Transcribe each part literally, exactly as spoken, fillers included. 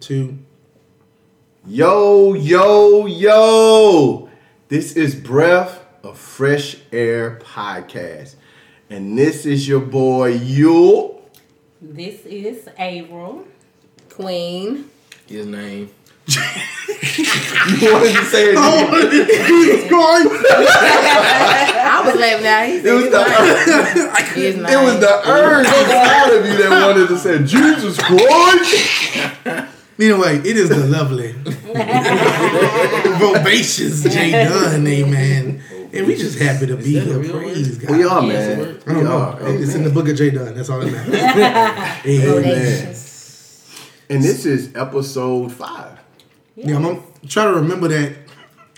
two. Yo, yo, yo. This is Breath of Fresh Air podcast. And this is your boy, Yule. This is Avril Queen. His name. You wanted to say it. I wanted to say I was laughing now. He said it was the urge. It name. was the urge inside of you that wanted to say Jesus Christ. Anyway, it is the lovely, vivacious Jay Dunn, amen. And we just happy to be here. Praise God. We are, man. We are. It's in the book of Jay Dunn. That's all that matters. Amen. And this is episode five. Yeah, I'm gonna try to remember that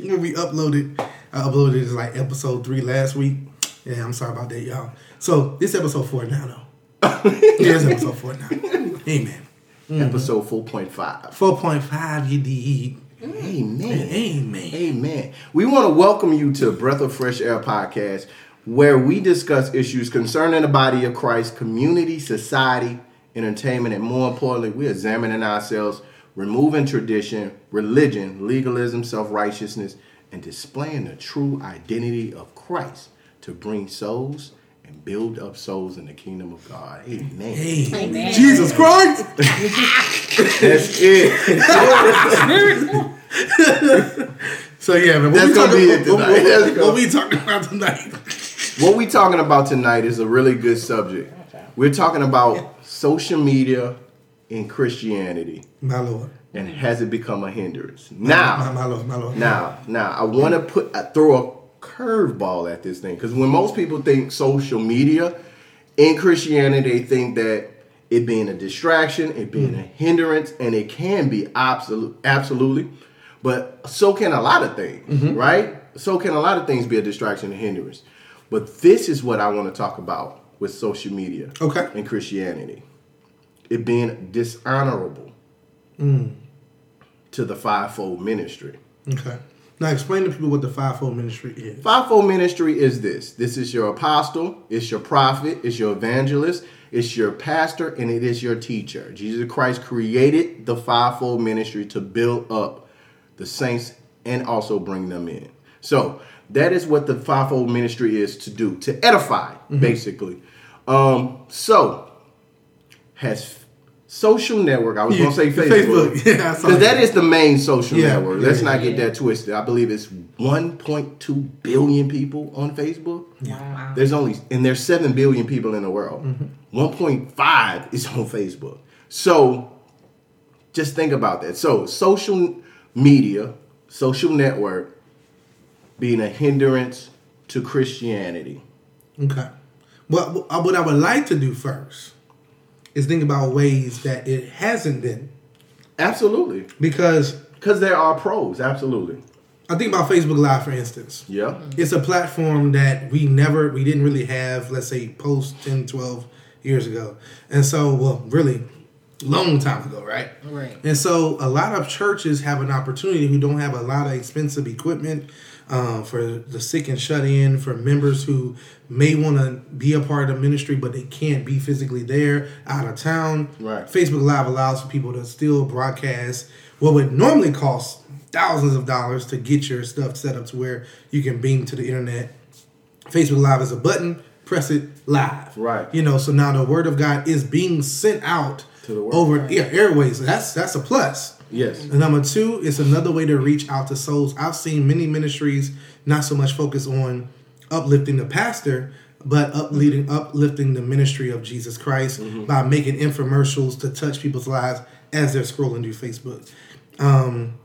when we uploaded. I uploaded it as like episode three last week. Yeah, I'm sorry about that, y'all. So this episode four now, though. Yeah, it's episode four now. Amen. Mm-hmm. Episode four point five. four point five, you did. Mm. Amen. Amen. Amen. We want to welcome you to Breath of Fresh Air podcast, where we discuss issues concerning the body of Christ, community, society, entertainment, and more importantly, we're examining ourselves, removing tradition, religion, legalism, self-righteousness, and displaying the true identity of Christ to bring souls and build up souls in the kingdom of God. Amen. Amen. Amen. Jesus Christ! That's it. So yeah, man, what, we talking, be it what, what, what, what we talking about tonight? What we talking about tonight is a really good subject. We're talking about social media in Christianity. My Lord. And has it become a hindrance? Now, my, my Lord, my Lord. Now, now, I want to put I throw a curveball at this thing, because when most people think social media in Christianity, they think that it being a distraction, it being mm. a hindrance, and it can be absolute, absolutely, but so can a lot of things, mm-hmm. right? So can a lot of things be a distraction and hindrance. But this is what I want to talk about with social media, okay, in Christianity, it being dishonorable mm. to the fivefold ministry. Okay. Now, explain to people what the fivefold ministry is. Fivefold ministry is this. This is your apostle, it's your prophet, it's your evangelist, it's your pastor, and it is your teacher. Jesus Christ created the fivefold ministry to build up the saints and also bring them in. So that is what the fivefold ministry is to do, to edify, mm-hmm. basically. Um, so has social network. I was yeah, going to say Facebook. Because yeah, that, that is the main social yeah, network. Let's yeah, not get yeah. that twisted. I believe it's one point two billion people on Facebook. Wow. There's only, and there's seven billion people in the world. Mm-hmm. one point five is on Facebook. So just think about that. So social media, social network being a hindrance to Christianity. Okay. Well, what I would like to do first is think about ways that it hasn't been. Absolutely. Because because there are pros, absolutely. I think about Facebook Live, for instance. Yeah. It's a platform that we never, we didn't really have, let's say, post ten, twelve years ago. And so, well, really, long time ago, right? Right. And so a lot of churches have an opportunity who don't have a lot of expensive equipment uh, for the sick and shut in, for members who may want to be a part of the ministry, but they can't be physically there, out of town. Right. Facebook Live allows for people to still broadcast what would normally cost thousands of dollars to get your stuff set up to where you can beam to the internet. Facebook Live is a button, press it live. Right. You know, so now the word of God is being sent out to the world. Over right. yeah, airways. That's that's a plus. Yes. And number two, it's another way to reach out to souls. I've seen many ministries not so much focus on uplifting the pastor, but uplifting, uplifting the ministry of Jesus Christ mm-hmm. by making infomercials to touch people's lives as they're scrolling through Facebook. Um,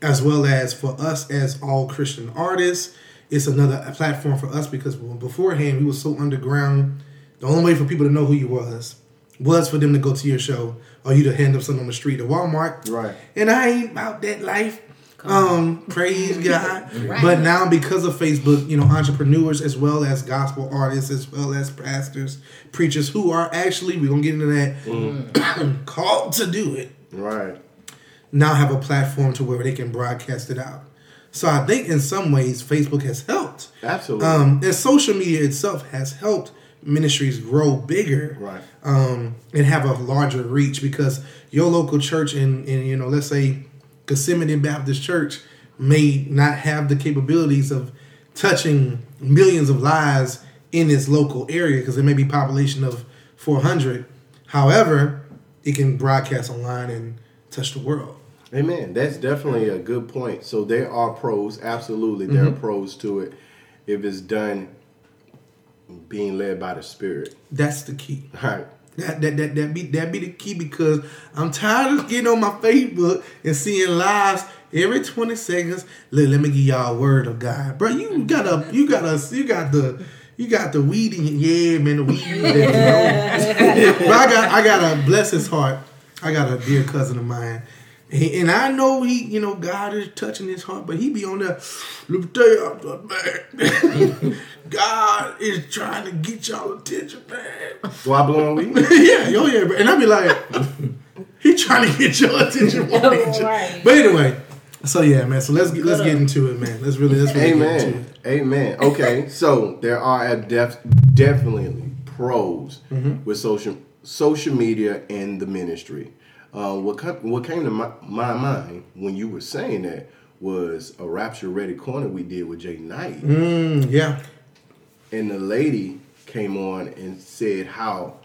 as well as for us as all Christian artists, it's another platform for us because beforehand we were so underground. The only way for people to know who you was was for them to go to your show or you to hand up something on the street at Walmart. Right. And I ain't about that life. Um, praise God. Right. But now because of Facebook, you know, entrepreneurs as well as gospel artists, as well as pastors, preachers who are actually, we're going to get into that, mm. called to do it. Right. Now have a platform to where they can broadcast it out. So I think in some ways Facebook has helped. Absolutely. Um, and social media itself has helped ministries grow bigger, right? Um, and have a larger reach, because your local church in, in you know, let's say Gethsemane Baptist Church may not have the capabilities of touching millions of lives in its local area, because it may be population of four hundred. However, it can broadcast online and touch the world. Amen. That's definitely a good point. So there are pros. Absolutely. There mm-hmm. are pros to it if it's done being led by the Spirit. That's the key. All right. That that that that be that be the key, because I'm tired of getting on my Facebook and seeing lives every twenty seconds. Let, let me give y'all a word of God, bro. You got a you got a you got the you got the weed in your yeah, man. The weed in your But I got I got a bless his heart. I got a dear cousin of mine, and I know he you know God is touching his heart, but he be on there. Let me tell y'all, man. God is trying to get y'all attention, man. Do I blow on weed? Yeah, yo, yeah, bro. And I be like, he trying to get your attention. Oh, right. But anyway, so yeah, man. So let's get, let's get into it, man. Let's really, let's really Amen. Get into it. Amen. Okay, so there are def- definitely pros mm-hmm. with social social media and the ministry. Uh, what co- what came to my, my mind when you were saying that was a Rapture Ready Corner we did with Jay Knight. Mm, yeah. And the lady came on and said how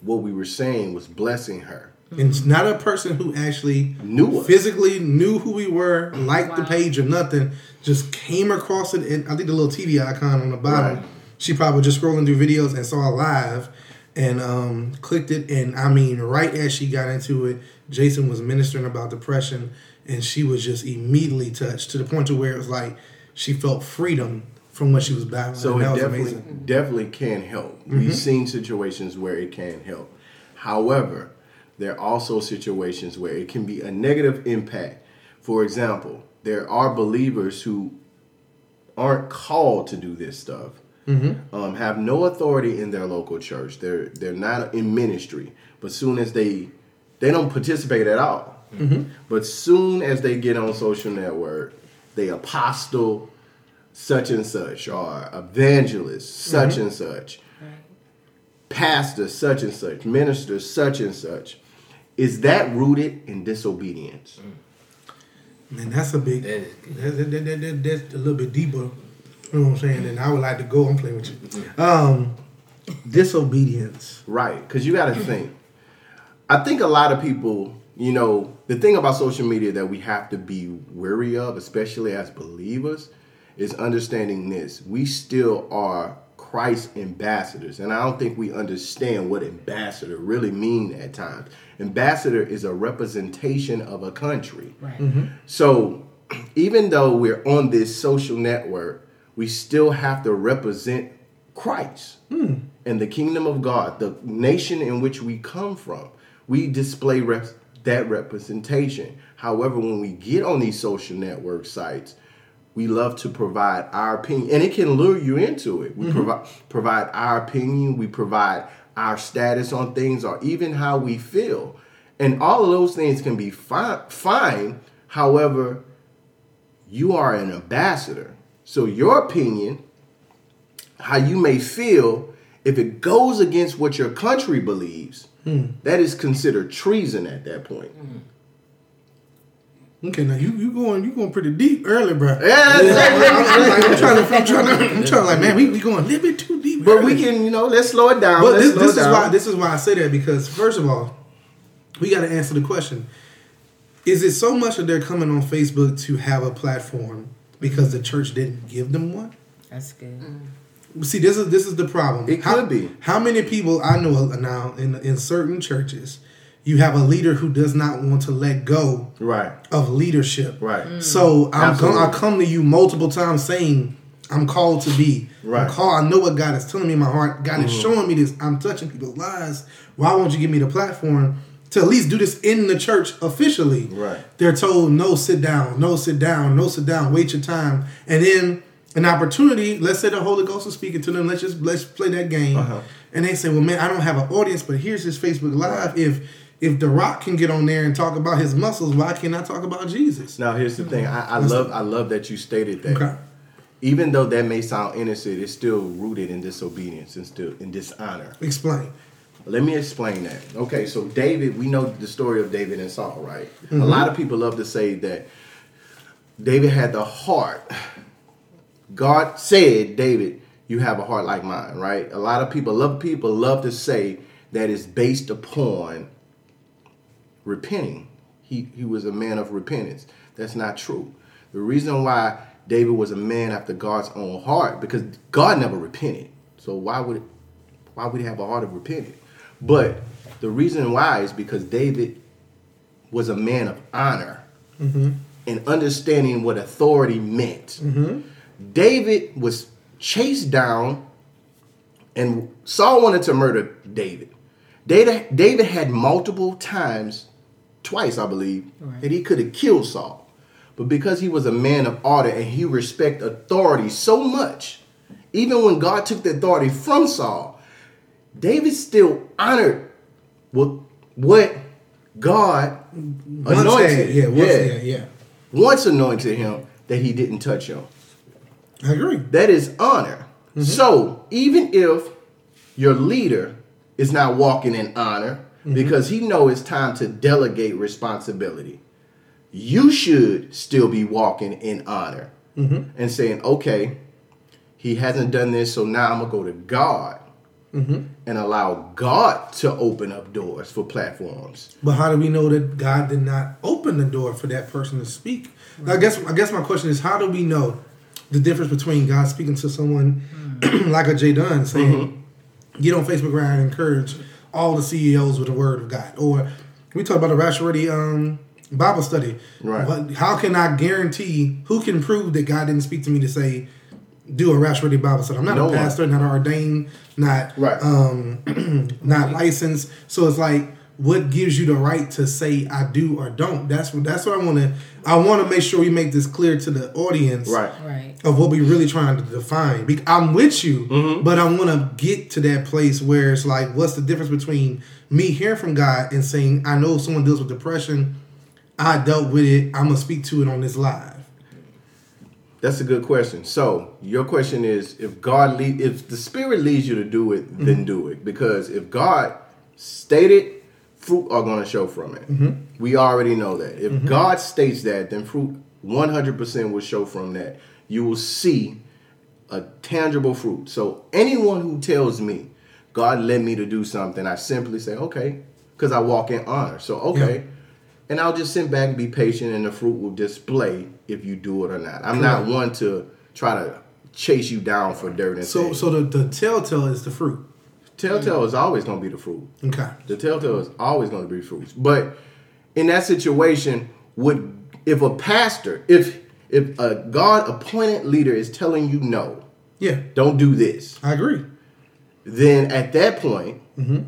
what we were saying was blessing her. And it's not a person who actually knew us. Physically knew who we were, liked wow. the page or nothing, just came across it. And I think the little T V icon on the bottom, right. She probably just scrolling through videos and saw live and um, clicked it. And I mean, right as she got into it, Jason was ministering about depression, and she was just immediately touched to the point to where it was like she felt freedom from what she was battling. So it definitely, definitely can help. Mm-hmm. We've seen situations where it can help. However, there are also situations where it can be a negative impact. For example, there are believers who aren't called to do this stuff, mm-hmm. um, have no authority in their local church. They're they're not in ministry. But soon as they they don't participate at all. Mm-hmm. But soon as they get on social network, they apostle such and such, or evangelist such mm-hmm. and such, right. pastor such and such, minister such and such. Is that rooted in disobedience? Man, that's a big, that's, that, that, that, that, that's a little bit deeper, you know what I'm saying, and I would like to go, I'm playing with you. Um, disobedience. Right, because you got to think. I think a lot of people, you know, the thing about social media that we have to be wary of, especially as believers, is understanding this. We still are Christ ambassadors. And I don't think we understand what ambassador really mean at times. Ambassador is a representation of a country. Right. Mm-hmm. So even though we're on this social network, we still have to represent Christ mm. and the kingdom of God, the nation in which we come from. We display rep- that representation. However, when we get on these social network sites, we love to provide our opinion, and it can lure you into it. We mm-hmm. provide provide our opinion, we provide our status on things, or even how we feel. And all of those things can be fi- fine. However, you are an ambassador. So your opinion, how you may feel, if it goes against what your country believes, mm. that is considered treason at that point. Mm. Okay, now you you going you going pretty deep early, bro. Yeah, I'm trying to I'm trying to like man, we, we going a little bit too deep. But early. We can you know let's slow it down. But this, this is down. why this is why I say that, because first of all, we got to answer the question: is it so much that they're coming on Facebook to have a platform because the church didn't give them one? That's good. Mm. See, this is this is the problem. It how, could be. How many people I know now in in certain churches. You have a leader who does not want to let go right. of leadership. Right. Mm. So I'm com- I come to you multiple times saying, I'm called to be. Right. I'm called. I know what God is telling me in my heart. God mm. is showing me this. I'm touching people's lives. Why won't you give me the platform to at least do this in the church officially? Right. They're told, no, sit down. No, sit down. No, sit down. Wait your time. And then an opportunity, let's say the Holy Ghost is speaking to them. Let's just let's play that game. Uh-huh. And they say, well, man, I don't have an audience, but here's this Facebook Live. Right. If... If The Rock can get on there and talk about his muscles, why can't I talk about Jesus? Now, here's the thing. I, I love I love that you stated that. Okay. even though that may sound innocent, it's still rooted in disobedience and still in dishonor. Explain. Let me explain that. Okay, so David, we know the story of David and Saul, right? Mm-hmm. A lot of people love to say that David had the heart. God said, David, you have a heart like mine, right? A lot of people love people love to say that it's based upon repenting. He he was a man of repentance. That's not true. The reason why David was a man after God's own heart, because God never repented. So why would why would he have a heart of repentance? But the reason why is because David was a man of honor, mm-hmm. and understanding what authority meant. Mm-hmm. David was chased down, and Saul wanted to murder David. David, David had multiple times, twice I believe, right. that he could have killed Saul. But because he was a man of honor and he respected authority so much, even when God took the authority from Saul, David still honored what, what God once anointed. Had, yeah, once, yeah. Had, yeah. Once anointed him that he didn't touch him. I agree. That is honor. Mm-hmm. So even if your leader is not walking in honor, mm-hmm. because he knows it's time to delegate responsibility, you should still be walking in honor, mm-hmm. and saying, okay, he hasn't done this, so now I'm going to go to God, mm-hmm. and allow God to open up doors for platforms. But how do we know that God did not open the door for that person to speak? Right. I guess I guess my question is, how do we know the difference between God speaking to someone like a Jay Dunn saying, mm-hmm. get on Facebook right and encourage all the C E Os with the word of God? Or we talked about the Rapture Ready um, Bible study. Right. But how can I guarantee, who can prove that God didn't speak to me to say, do a Rapture Ready Bible study? I'm not no a pastor, one. Not ordained, not right. um, not licensed. So it's like, what gives you the right to say I do or don't? That's what that's what I want to. I want to make sure we make this clear to the audience, right. Right. of what we're really trying to define. I'm with you, mm-hmm. but I want to get to that place where it's like, what's the difference between me hearing from God and saying, I know someone deals with depression, I dealt with it, I'm gonna speak to it on this live. That's a good question. So your question is, if God lead, if the Spirit leads you to do it, mm-hmm. then do it, because if God stated, fruit are going to show from it. Mm-hmm. We already know that. If mm-hmm. God states that, then fruit one hundred percent will show from that. You will see a tangible fruit. So anyone who tells me, God led me to do something, I simply say, okay, because I walk in honor. So, okay. Yeah. And I'll just sit back and be patient, and the fruit will display if you do it or not. I'm Correct. Not one to try to chase you down for dirt and So, things. So the, the telltale is the fruit. Telltale is always going to be the fruit. Okay. The telltale is always going to be fruits. But in that situation, would if a pastor, if if a God-appointed leader is telling you no, yeah, don't do this. I agree. Then at that point, mm-hmm.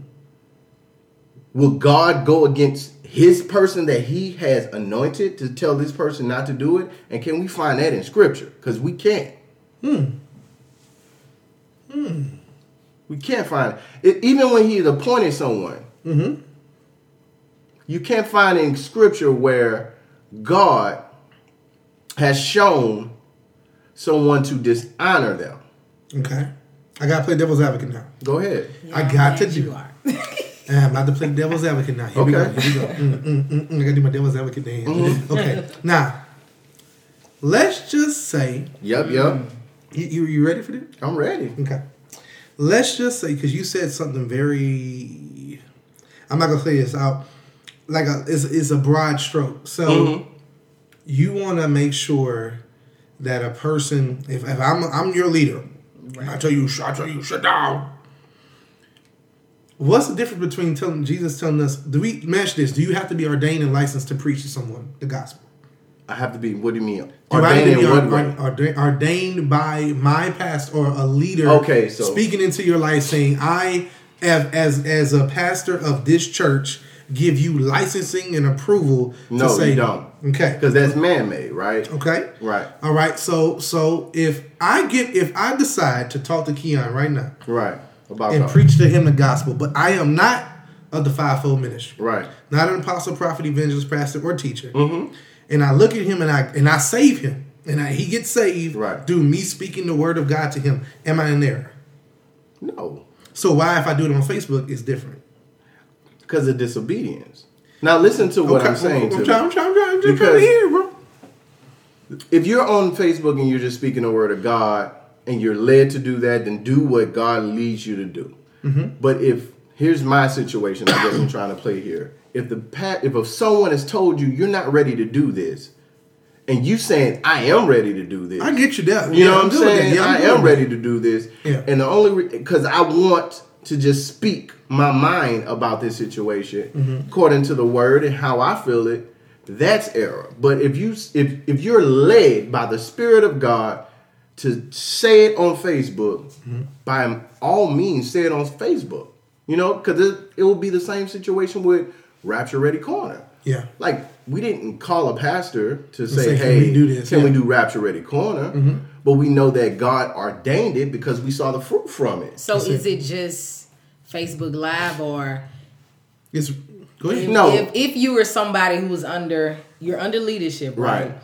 will God go against his person that he has anointed to tell this person not to do it? And can we find that in Scripture? Because we can't. Hmm. Hmm. We can't find it. It even when he's appointed someone, mm-hmm. you can't find in Scripture where God has shown someone to dishonor them. Okay. I got to play devil's advocate now. Go ahead. Yeah, I got to do it. I'm about to play devil's advocate now. Here okay. we go. Here we go. Mm, mm, mm, mm. I got to do my devil's advocate dance. Mm-hmm. Okay. Now, let's just say. Yep, yep. You, you, you ready for this? I'm ready. Okay. Let's just say, because you said something very, I'm not gonna say this out, like a, it's, it's a broad stroke. So mm-hmm. you want to make sure that a person, if, if I'm I'm your leader, right. I tell you, I tell you, shut down. What's the difference between telling Jesus telling us? Do we match this? Do you have to be ordained and licensed to preach to someone the gospel? I have to be. What do you mean? Ordained, do I have to be ordained by my pastor or a leader? Okay, so speaking into your life, saying, "I have, as as a pastor of this church, give you licensing and approval." No, to say, you don't. Okay, because that's man made, right? Okay, right. All right. So so if I get if I decide to talk to Keon right now, right, about and God. Preach to him the gospel, but I am not of the fivefold ministry, right? Not an apostle, prophet, evangelist, pastor, or teacher. Mm-hmm. And I look at him and I and I save him. and I, he gets saved right. through me speaking the word of God to him, am I in error? No. So why, if I do it on Facebook, it's different? Because of disobedience. Now listen to what okay. I'm saying. I'm trying, I'm trying, I'm trying, I'm just trying to hear, bro. If you're on Facebook and you're just speaking the word of God and you're led to do that, then do what God leads you to do. Mm-hmm. But if, here's my situation, I guess I'm trying to play here. If the if someone has told you you're not ready to do this, and you saying I am ready to do this, I get you that. You yeah, know what I'm saying? Yeah, I'm I am ready to do this, yeah. and the only because re- I want to just speak my mind about this situation mm-hmm. according to the word and how I feel it. That's error. But if you if if you're led by the Spirit of God to say it on Facebook, mm-hmm. by all means, say it on Facebook. You know, because it, it will be the same situation with Rapture Ready Corner. Yeah. Like, we didn't call a pastor to say, say hey, can we do this? Can yeah. we do Rapture Ready Corner? Mm-hmm. But we know that God ordained it because we saw the fruit from it. So is it just Facebook Live or... It's, go ahead. If, no. If, if you were somebody who was under... You're under leadership, right? right?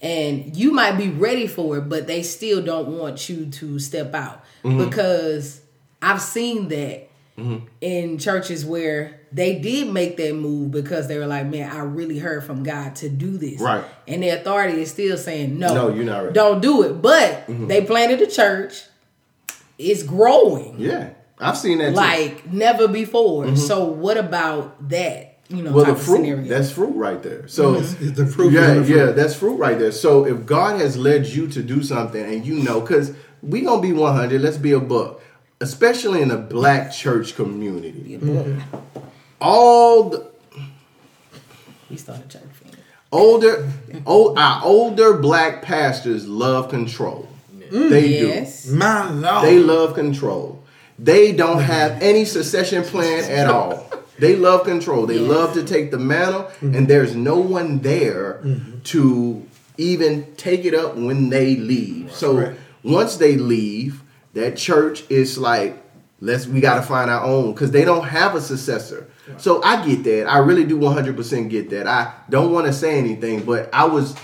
And you might be ready for it, but they still don't want you to step out. Mm-hmm. Because I've seen that mm-hmm. in churches where... They did make that move because they were like, man, I really heard from God to do this. Right. And the authority is still saying, no, no, you're not ready. Don't do it. But mm-hmm. they planted a church. It's growing. Yeah. I've seen that like too. Never before. Mm-hmm. So what about that? You know, well, the fruit, scenario? That's fruit right there. So mm-hmm. the fruit. Yeah, the fruit. Yeah, that's fruit right there. So if God has led you to do something and you know, because we going to be one hundred, let's be a buck, especially in a black church community. Mm-hmm. All the we started church. Older, old, our older black pastors love control. Mm, they yes. do. My Lord. They love control. They don't have any succession plan at all. They love control. They yes. love to take the mantle, mm-hmm. and there's no one there mm-hmm. to even take it up when they leave. So right. once they leave, that church is like, let's we got to find our own because they don't have a successor. So I get that. I really do one hundred percent get that. I don't want to say anything, but I was,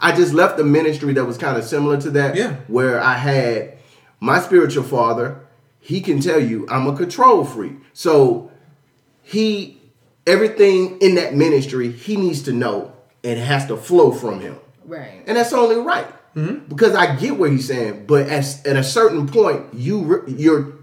I just left a ministry that was kind of similar to that. Yeah. Where I had my spiritual father. He can tell you I'm a control freak. So he, everything in that ministry, he needs to know and has to flow from him. Right. And that's only right. Mm-hmm. Because I get what he's saying, but at, at a certain point, you, you're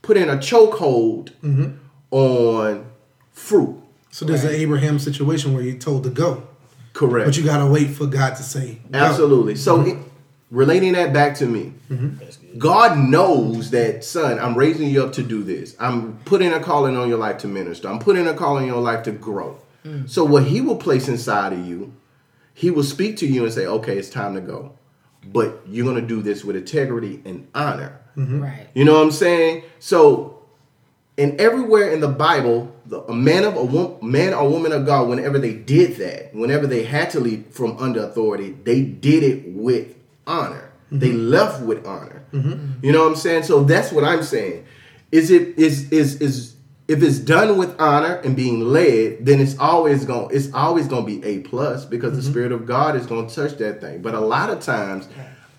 put in a chokehold mm-hmm. on... fruit. So there's right. an Abraham situation where you're told to go. Correct. But you got to wait for God to say go. Absolutely. So mm-hmm. it, relating that back to me, mm-hmm. God knows that, son, I'm raising you up to do this. I'm putting a calling on your life to minister. I'm putting a calling on your life to grow. Mm-hmm. So what he will place inside of you, he will speak to you and say, okay, it's time to go. But you're going to do this with integrity and honor. Mm-hmm. Right. You know what I'm saying? So and everywhere in the Bible, the, a man of a wo- man or woman of God, whenever they did that, whenever they had to leave from under authority, they did it with honor. Mm-hmm. They left with honor. Mm-hmm. You know what I'm saying? So that's what I'm saying. Is it is is is if it's done with honor and being led, then it's always going it's always going to be A plus because mm-hmm. the Spirit of God is going to touch that thing. But a lot of times,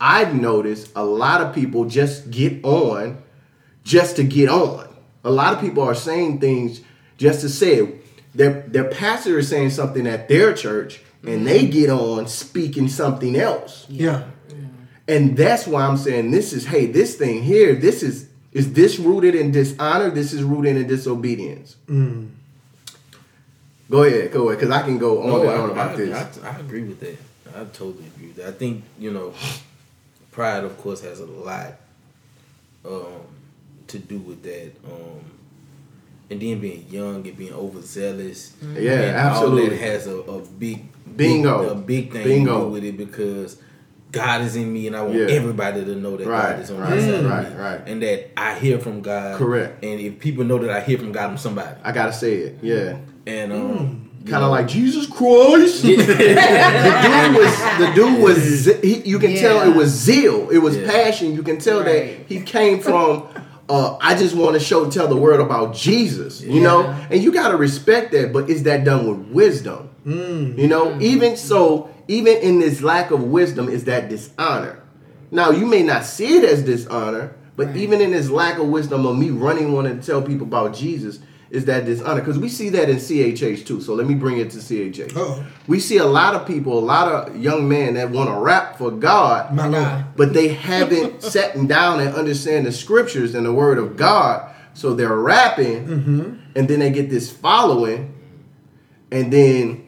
I've noticed a lot of people just get on, just to get on. A lot of people are saying things just to say it. Their, their pastor is saying something at their church, and mm-hmm. they get on speaking something else. Yeah. yeah. And that's why I'm saying this is, hey, this thing here, this is, is this rooted in dishonor? This is rooted in disobedience. Mm. Go ahead, go ahead, because I can go on no, and on I, about I, this. I, I agree with that. I totally agree with that. I think, you know, pride, of course, has a lot um to do with that, um, and then being young and being overzealous, mm-hmm. yeah, and absolutely, all that has a, a big bingo, a big thing bingo. To do with it because God is in me, and I want yeah. everybody to know that right. God is on my right. side, right, right, and that I hear from God, correct. And if people know that I hear from God, I'm somebody. I gotta say it, yeah, and um, mm. kind of like Jesus Christ. Yeah. the dude was, the dude was, he, you can yeah. tell it was zeal, it was yeah. passion. You can tell right. that he came from Uh, I just want to show, tell the world about Jesus, you yeah. know, and you got to respect that. But is that done with wisdom? Mm. You know, mm. even so, even in this lack of wisdom, is that dishonor? Now, you may not see it as dishonor, but right. even in this lack of wisdom of me running wanting to tell people about Jesus, is that dishonor? Because we see that in C H H too. So let me bring it to C H H. Uh-oh. We see a lot of people, a lot of young men that want to rap for God, My God. but they haven't sat down and understand the scriptures and the word of God. So they're rapping, mm-hmm. and then they get this following, and then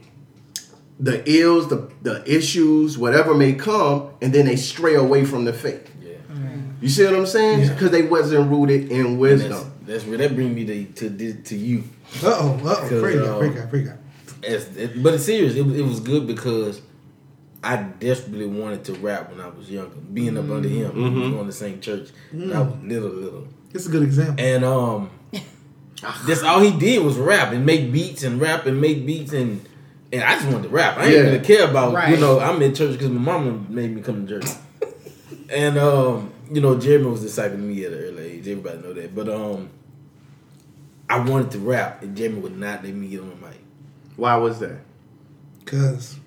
the ills, the, the issues, whatever may come, and then they stray away from the faith. Yeah. Mm. You see what I'm saying? Because yeah. they wasn't rooted in wisdom. That's where that brings me to to, to you. Uh-oh, uh-oh. Pray God, pray God, pray God. But it's serious. It, it was good because I desperately wanted to rap when I was younger. Being up mm-hmm. under him, mm-hmm. we were going to the same church. Mm-hmm. And I was little, little. That's a good example. And um, that's all he did was rap and make beats and rap and make beats. And, and I just wanted to rap. I yeah. didn't really care about, right. you know, I'm in church because my mama made me come to church. and, um... You know, Jeremy was discipling me at an early age. Everybody know that. But um, I wanted to rap, and Jeremy would not let me get on the mic. Why was that? Because.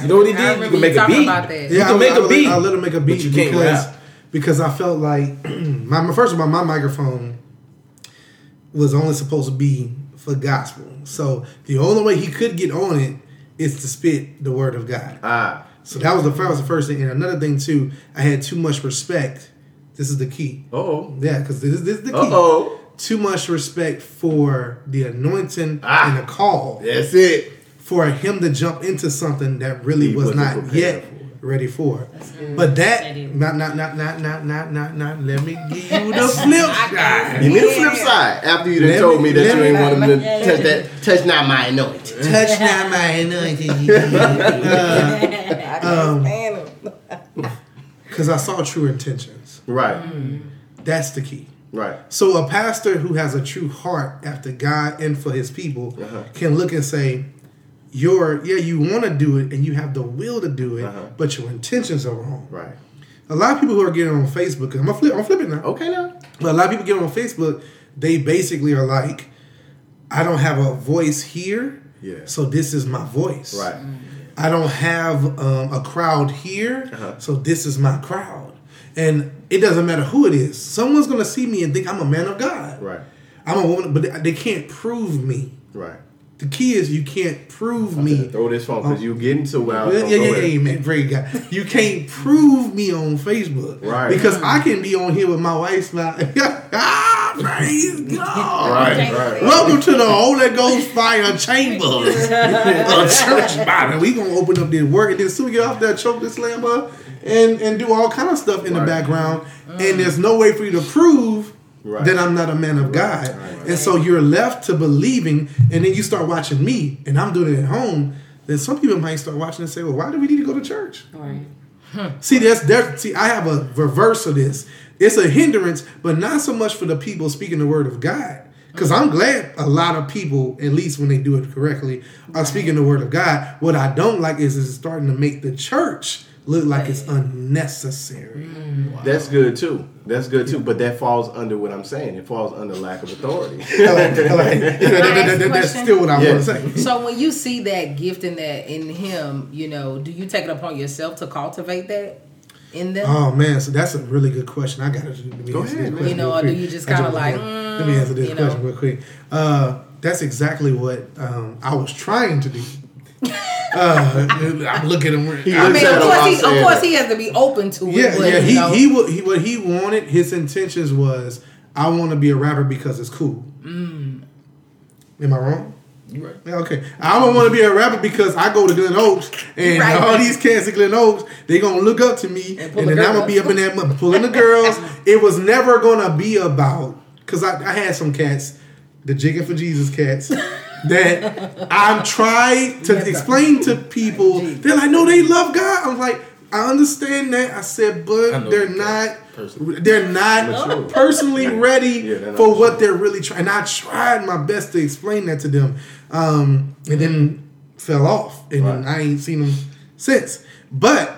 You know what he did? You can make a beat. Yeah, you can I, make I, a beat. I let him make a beat. But you can't because, rap. Because I felt like, my first of all, my microphone was only supposed to be for gospel. So the only way he could get on it is to spit the word of God. Ah. So that was the that was the first thing, and another thing too. I had too much respect. This is the key. Oh, yeah, because this, this is the key. Oh, too much respect for the anointing ah, and the call. That's it. For him to jump into something that really he was not yet for. ready for. But that not not not not not not not not. Let me give you the flip side. Give me the flip side after you done told me, me that you ain't want him to yeah. touch that. Touch not my anointing. Touch not my anointing. uh, Because um, I saw true intentions. Right. Mm. That's the key. Right. So a pastor who has a true heart after God and for his people uh-huh. can look and say, "Your yeah, you want to do it and you have the will to do it, uh-huh. but your intentions are wrong." Right. A lot of people who are getting on Facebook, I'm, flip, I'm flipping now. Okay now. But a lot of people get on Facebook, they basically are like, I don't have a voice here, yeah. so this is my voice. Right. Mm. I don't have um, a crowd here, uh-huh. so this is my crowd. And it doesn't matter who it is. Someone's going to see me and think I'm a man of God. Right. I'm a woman, but they can't prove me. Right. The key is you can't prove I'm me. Throw this phone because um, you're getting so wild. Yeah, yeah, yeah, yeah, man. Great guy. You can't prove me on Facebook. Right. Because I can be on here with my wife's mouth. ah, praise God. Right, right. Welcome to the Holy Ghost fire chambers. A church body. We going to open up this work. And then soon we get off there, choke this lamb up and, and do all kind of stuff in right. the background. Mm. And there's no way for you to prove Right. that I'm not a man of right. God. Right. And right. so you're left to believing, and then you start watching me, and I'm doing it at home, then some people might start watching and say, well, why do we need to go to church? Right. Huh. See, that's, that's, see, I have a reverse of this. It's a hindrance, but not so much for the people speaking the word of God. Because I'm glad a lot of people, at least when they do it correctly, are speaking the word of God. What I don't like is it's starting to make the church look like it's unnecessary. Wow. That's good too. That's good too. But that falls under what I'm saying. It falls under lack of authority. That's still what I yeah. want to say. So when you see that gift in that in him, you know, do you take it upon yourself to cultivate that in them? Oh man, so that's a really good question. I got to go ahead. You know, or do you just kind of like? Mm, let me answer this question know. real quick. Uh, that's exactly what um, I was trying to do. Uh, I'm looking at him. I mean, of course, he, of course, he has to be open to it. Yeah, but, yeah. He, you know. he, would, he what he wanted. His intentions was, I want to be a rapper because it's cool. Mm. Am I wrong? You're right. Yeah, okay. I don't want to be a rapper because I go to Glen Oaks and right. all these cats at Glen Oaks, they're gonna look up to me, and, and then I'm gonna be up in that mud pulling the girls. It was never gonna be about because I, I had some cats, the Jiggin' for Jesus cats. That I'm trying to explain to people. They're like, no, they love God. I'm like, I understand that. I said, but I they're, not, personally. they're not they're not personally ready yeah, not for sure. what they're really trying. And I tried my best to explain that to them. Um, and then fell off. And right. then I ain't seen them since. But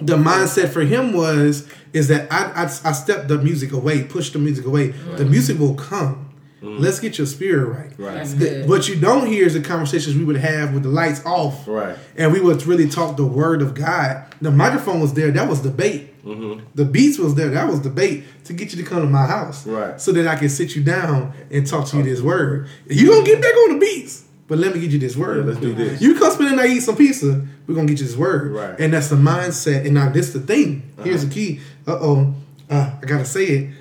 the mindset for him was is that I I, I stepped the music away, pushed the music away. Right. The music will come. Mm. Let's get your spirit right. Right. The, what you don't hear is the conversations we would have with the lights off. Right. And we would really talk the word of God. The microphone was there. That was debate. Mm-hmm. The beats was there. That was debate to get you to come to my house. Right. So that I can sit you down and talk to you this word. You don't get back on the beats. But let me get you this word. Yeah, let's do this. You come spend the night, eat some pizza. We're going to get you this word. Right. And that's the mindset. And now this the thing. Uh-huh. Here's the key. Uh-oh. Uh, I got to say it.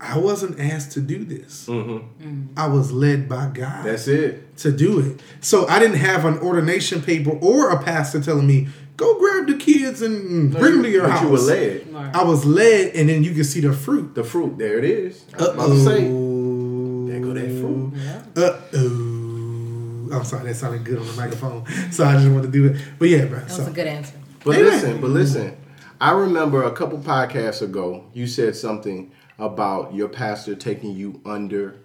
I wasn't asked to do this. Mm-hmm. Mm-hmm. I was led by God. That's it. To do it. So I didn't have an ordination paper or a pastor telling me, go grab the kids and bring no, them to your but house. You were led. Right. I was led, and then you can see the fruit. The fruit. There it is. Uh-oh. I'm about to say. There go that fruit. Yeah. Uh-oh. I'm sorry, that sounded good on the microphone. So I just want to do it. But yeah, bro. That was so. a good answer. But Amen. listen, but listen. I remember a couple podcasts ago, you said something about your pastor taking you under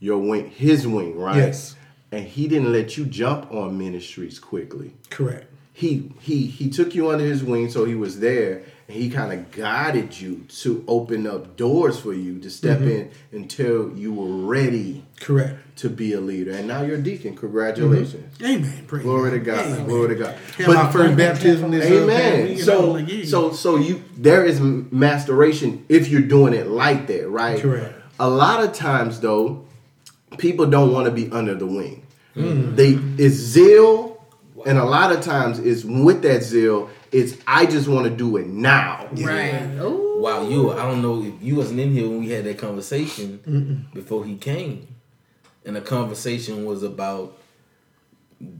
your wing, his wing, right? Yes. And he didn't let you jump on ministries quickly. Correct. He he he took you under his wing, so he was there, and he kind of guided you to open up doors for you to step mm-hmm. in until you were ready. Correct. To be a leader, and now you're a deacon. Congratulations. Mm-hmm. Amen. Praise Glory God. to God. Amen. Glory to God. But my first baptism is Amen. So so so you there is masturation if you're doing it like that, right? Correct. A lot of times though, people don't want to be under the wing. Mm-hmm. They it's zeal. And a lot of times it's with that zeal, it's I just want to do it now. Right. Ooh. Wow, you I don't know if you wasn't in here when we had that conversation Mm-mm. before he came. And the conversation was about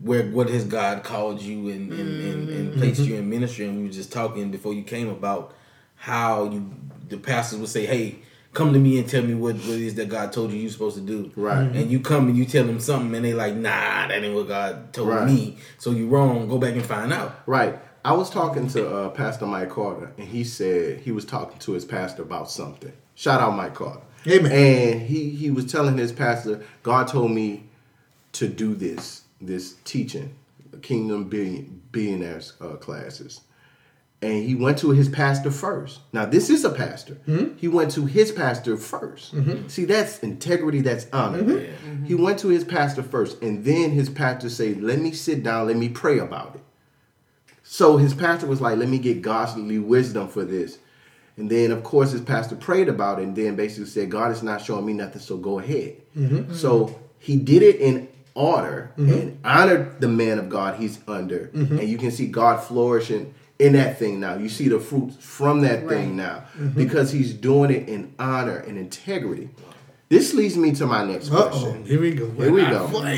where what has God called you and, and, and, and placed mm-hmm. you in ministry. And we were just talking before you came about how you the pastors would say, hey, come to me and tell me what, what it is that God told you you're supposed to do. Right. Mm-hmm. And you come and you tell them something and they like, nah, that ain't what God told right. me. So you're wrong. Go back and find out. Right. I was talking to uh, Pastor Mike Carter, and he said he was talking to his pastor about something. Shout out Mike Carter. Amen. And he, he was telling his pastor, God told me to do this, this teaching, Kingdom Billionaires uh, classes. And he went to his pastor first. Now, this is a pastor. Mm-hmm. He went to his pastor first. Mm-hmm. See, that's integrity, that's honor. Mm-hmm. Mm-hmm. He went to his pastor first, and then his pastor said, let me sit down, let me pray about it. So his pastor was like, let me get godly wisdom for this. And then, of course, his pastor prayed about it and then basically said, God is not showing me nothing, so go ahead. Mm-hmm. Mm-hmm. So he did it in order mm-hmm. and honored the man of God he's under. Mm-hmm. And you can see God flourishing in that thing now. You see the fruit from that right. thing now mm-hmm. because he's doing it in honor and integrity. This leads me to my next Uh-oh. question. Here we go. Here I, we go. Boy, I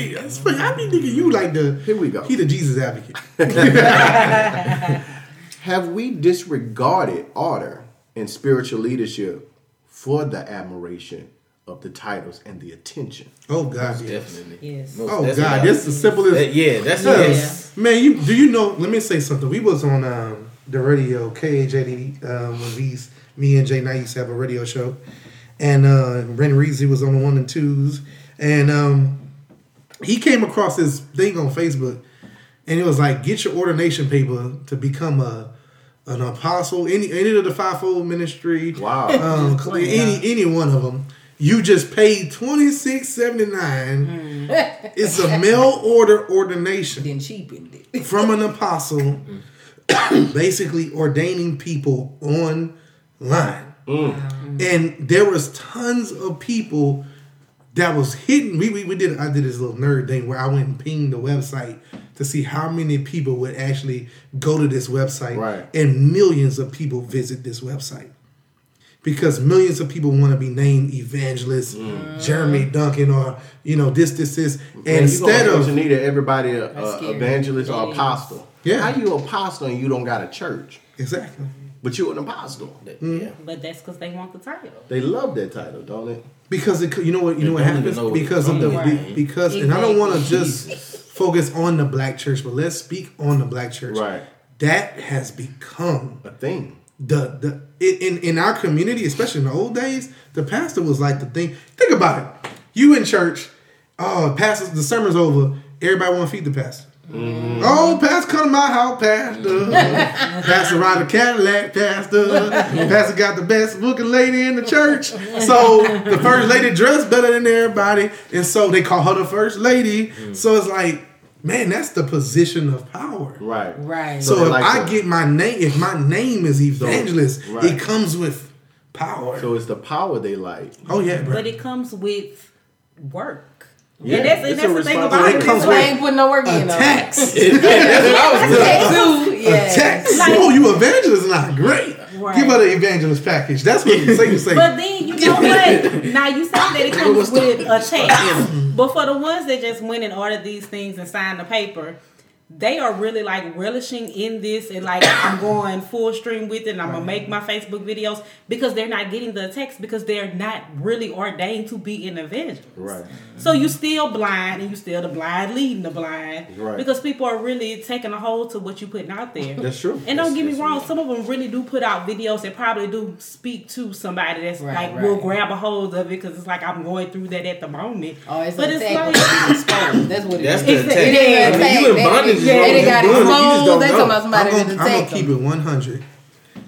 mean, nigga, you like the... Here we go. He the Jesus advocate. Have we disregarded order and spiritual leadership for the admiration of the titles and the attention? Oh, God, Most yes. Definitely. Yes. Most oh, definitely. God, that's the simplest. That, yeah, that's uh, yes. Man, you do you know, let me say something. We was on um, the radio, K J D, um, when we, me and Jay Knight used to have a radio show. And uh, Ren Reezy was on the one and twos. And um, he came across this thing on Facebook. And it was like, get your ordination paper to become a an apostle, any any of the fivefold ministry. Wow. Um, any, any one of them. You just paid twenty-six seventy-nine dollars. Mm. It's a mail order ordination. Then cheapened it. From an apostle, basically ordaining people online. Mm. And there was tons of people that was hidden. We, we we did I did this little nerd thing where I went and pinged the website to see how many people would actually go to this website. Right. And millions of people visit this website. Because millions of people want to be named evangelists, mm. Jeremy Duncan, or you know this, this, this. And Man, instead of you need everybody a, a evangelist or apostle. Yeah, how you apostle and you don't got a church? Exactly. But you're an apostle. Mm. Yeah. But that's because they want the title. They love that title, don't they? Because it, you know what you know what happens know because of the right. because and I don't want to just focus on the black church, but let's speak on the black church. Right. That has become a thing. The the in in our community, especially in the old days, the pastor was like the thing. Think about it. You in church, oh, pastors, the sermon's over. Everybody want to feed the pastor. Mm-hmm. Oh, Pastor, come to my house, Pastor. Pastor ride a Cadillac, Pastor. Pastor got the best looking lady in the church. So the first lady dressed better than everybody. And so they call her the first lady. Mm. So it's like, man, that's the position of power. Right. Right. So, so if like I the, get my name, if my name is evangelist, so, right. it comes with power. So it's the power they like. Oh, yeah, bro. But it comes with work. Yeah, and that's, and that's the thing about it. It comes with, with no work, you know. Tax. That's what I was doing. Tax. Yeah. Tax. Like, oh, you evangelist not great. Right. Give her the evangelist package. That's what you say. You say. But then you know what? Now you say that it comes with a tax. But for the ones that just went and ordered these things and signed the paper, they are really like relishing in this and like I'm going full stream with it and I'm right. gonna make my Facebook videos because they're not getting the text because they're not really ordained to be an evangelist. Right. So you still blind and you still the blind leading the blind. Right. Because people are really taking a hold to what you're putting out there. That's true. And don't that's, get me wrong, true. Some of them really do put out videos that probably do speak to somebody that's right, like right. will grab a hold of it because it's like I'm going through that at the moment. Oh, it's but it's like that's what it that's is. That's the text. It I mean, you in bondage. Yeah, they they got it. They talking about somebody I'm gonna, I'm gonna keep it one hundred.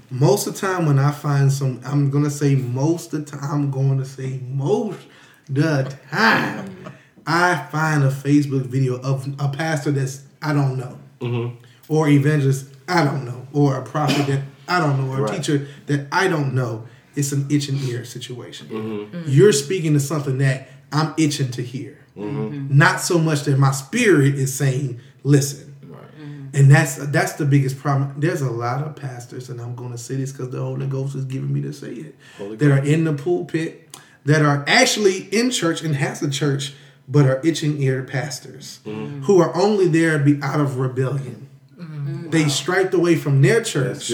Most of the time when I find some, I'm gonna say most of the time. I'm going to say most the time I find a Facebook video of a pastor that's I don't know, mm-hmm. or evangelist I don't know, or a prophet that I don't know, or right. a teacher that I don't know. It's an itch and ear situation. Mm-hmm. Mm-hmm. You're speaking to something that I'm itching to hear, mm-hmm. not so much that my spirit is saying. Listen, right. mm-hmm. and that's that's the biggest problem. There's a lot of pastors, and I'm going to say this because the Holy Ghost is giving me to say it, Holy that Ghost. Are in the pulpit, that are actually in church and has a church, but are itching ear pastors mm-hmm. who are only there to be out of rebellion. Mm-hmm. They wow. striped away from their church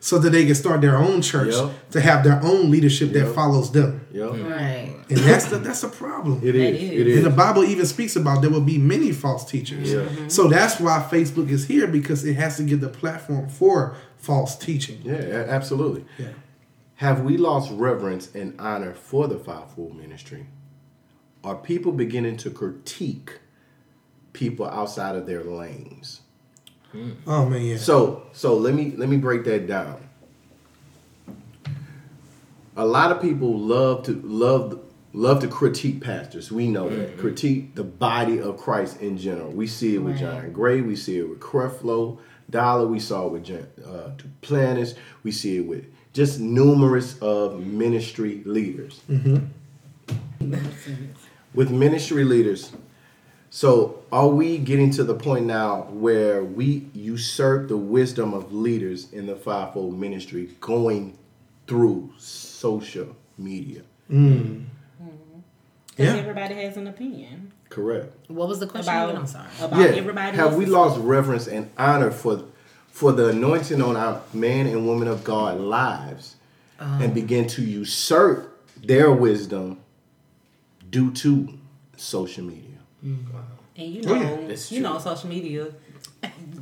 so that they can start their own church yep. to have their own leadership yep. that follows them. Yep. Right. And that's the, that's a problem. It is. It is. And the Bible even speaks about there will be many false teachers. Yeah. Mm-hmm. So that's why Facebook is here because it has to give the platform for false teaching. Yeah, absolutely. Yeah. Have we lost reverence and honor for the fivefold ministry? Are people beginning to critique people outside of their lanes? Mm. Oh man. Yeah. So so let me let me break that down. A lot of people love to love. Love to critique pastors. We know mm-hmm. that. Critique the body of Christ in general. We see it with right. John Gray. We see it with Creflo Dollar. We saw it with uh, Planis. We see it with just numerous of ministry leaders. Mm-hmm. With ministry leaders. So are we getting to the point now where we usurp the wisdom of leaders in the fivefold ministry going through social media? Mm. Because yeah. everybody has an opinion. Correct. What was the question about, again? I'm sorry. About yeah. everybody. Have we lost story? Reverence and honor for for the anointing on our men and women of God lives um, and begin to usurp their wisdom due to social media? Mm-hmm. And you know, oh, yeah. you know, social media,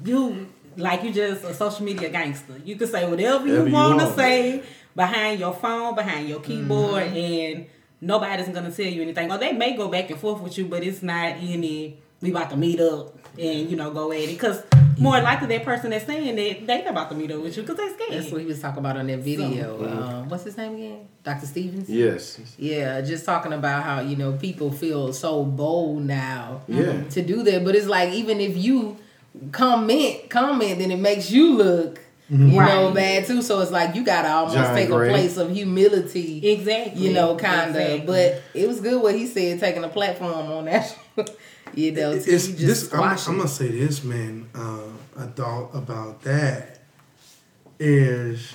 you, like you just a social media gangster. You can say whatever, whatever you, you want to say behind your phone, behind your keyboard, mm-hmm. and... nobody's going to tell you anything. Or they may go back and forth with you, but it's not any, we about to meet up and, you know, go at it. Because more likely that person that's saying that, they're about to meet up with you because they're scared. That's what he was talking about on that video. So, uh, what's his name again? Doctor Stevens? Yes. Yeah, just talking about how, you know, people feel so bold now yeah. to do that. But it's like, even if you comment, comment, then it makes you look... Mm-hmm. You right. know, bad too. So it's like you gotta almost John take Gray. A place of humility, exactly. You know, kind of. Exactly. But it was good what he said, taking a platform on that. You know, it's, it's, just this, I'm, I'm gonna say this, man. Uh, I thought about that. Is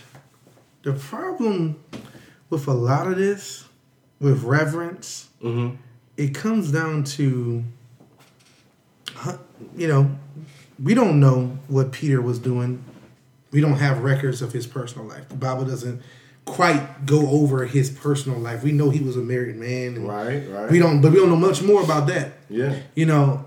the problem with a lot of this with reverence? Mm-hmm. It comes down to, you know, we don't know what Peter was doing. We don't have records of his personal life. The Bible doesn't quite go over his personal life. We know he was a married man. And right, right. We don't, but we don't know much more about that. Yeah. You know,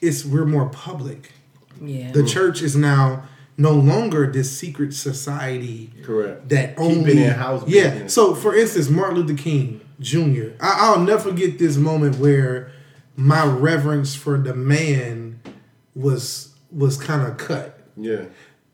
it's we're more public. Yeah. The church is now no longer this secret society. Correct. That only. Keeping in house. Yeah. Business. So, for instance, Martin Luther King Junior I, I'll never forget this moment where my reverence for the man was was kind of cut. Yeah.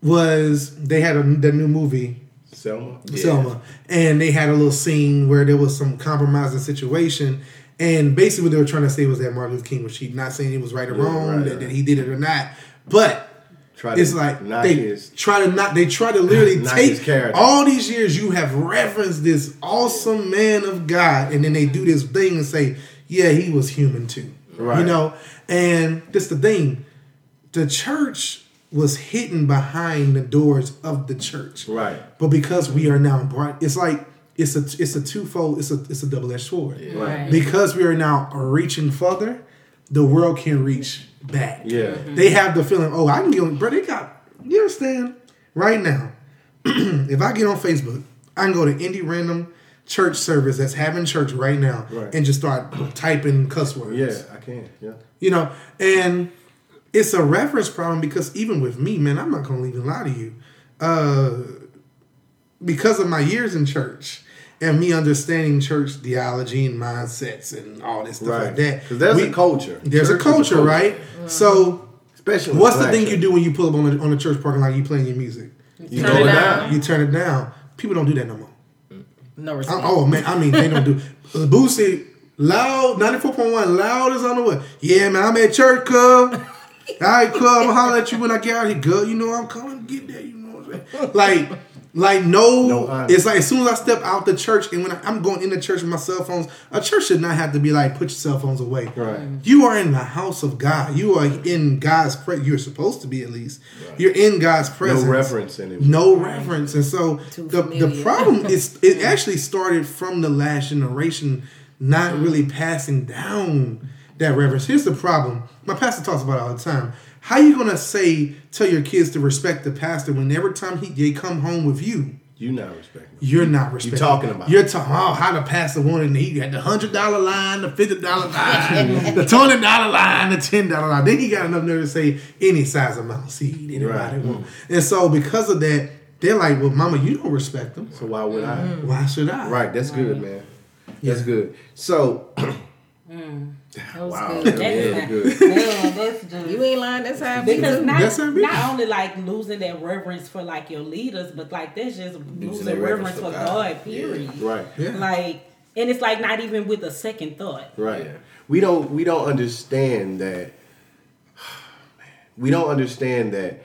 Was they had a the new movie Selma. Selma. Yeah. And they had a little scene where there was some compromising situation. And basically what they were trying to say was that Martin Luther King was cheating. Not saying he was right or yeah, wrong, right, that, right. that he did it or not. But try to it's like they his, try to not they try to literally take all these years you have referenced this awesome man of God, and then they do this thing and say, yeah, he was human too. Right. You know? And that's the thing. The church was hidden behind the doors of the church. Right. But because we are now brought, it's like it's a it's a twofold, it's a it's a double-edged sword. Yeah. Right. Because we are now reaching further, the world can reach back. Yeah. Mm-hmm. They have the feeling, oh, I can get on, bro, they got, you understand? Right now, if I get on Facebook, I can go to any random church service that's having church right now right. and just start typing cuss words. Yeah, I can. Yeah. You know, and it's a reference problem because even with me, man, I'm not gonna even lie to you. Uh, because of my years in church and me understanding church theology and mindsets and all this stuff right. like that. Because there's we, a culture. There's a culture, a culture, right? Yeah. So, especially what's the thing church. you do when you pull up on the on the church parking lot? You playing your music. You, you turn it down. down. You turn it down. People don't do that no more. No respect. I, oh man, I mean they don't do. Boosie loud ninety-four point one loud is on the way. Yeah, man, I'm at church, cuz. All right, club, I'm gonna holler at you when I get out of here, girl. You know I'm coming, get there. You know what I'm saying? Like, like no, no it's like as soon as I step out the church and when I, I'm going in the church with my cell phones, a church should not have to be like, put your cell phones away. Right. You are in the house of God. You are in God's presence. You're supposed to be at least. Right. You're in God's presence. No reference anymore. No reference. And so Too the familiar. the problem is it actually started from the last generation, not really passing down that reverence. Here's the problem. My pastor talks about it all the time. How you gonna say tell your kids to respect the pastor when every time he they come home with you, you not respecting. You're not respecting. You're talking about. You're talking. Oh, how the pastor wanted to eat. He got the hundred dollar line, the fifty dollar line, the twenty dollar line, the ten dollar line. Then he got enough nerve to say any size amount seed anybody right. want. And so because of that, they're like, well, Mama, you don't respect them. So why would I? Mm. Why should I? Right. That's right. good, man. Yeah. That's good. So. Mm. That was wow, good. That's good. Good. You ain't lying. That's how because not that's how not only like losing that reverence for like your leaders, but like that's just losing, losing reverence for God. God period. Yeah. Right. Yeah. Like, and it's like not even with a second thought. Right. Yeah. We don't. We don't understand that. We don't understand that.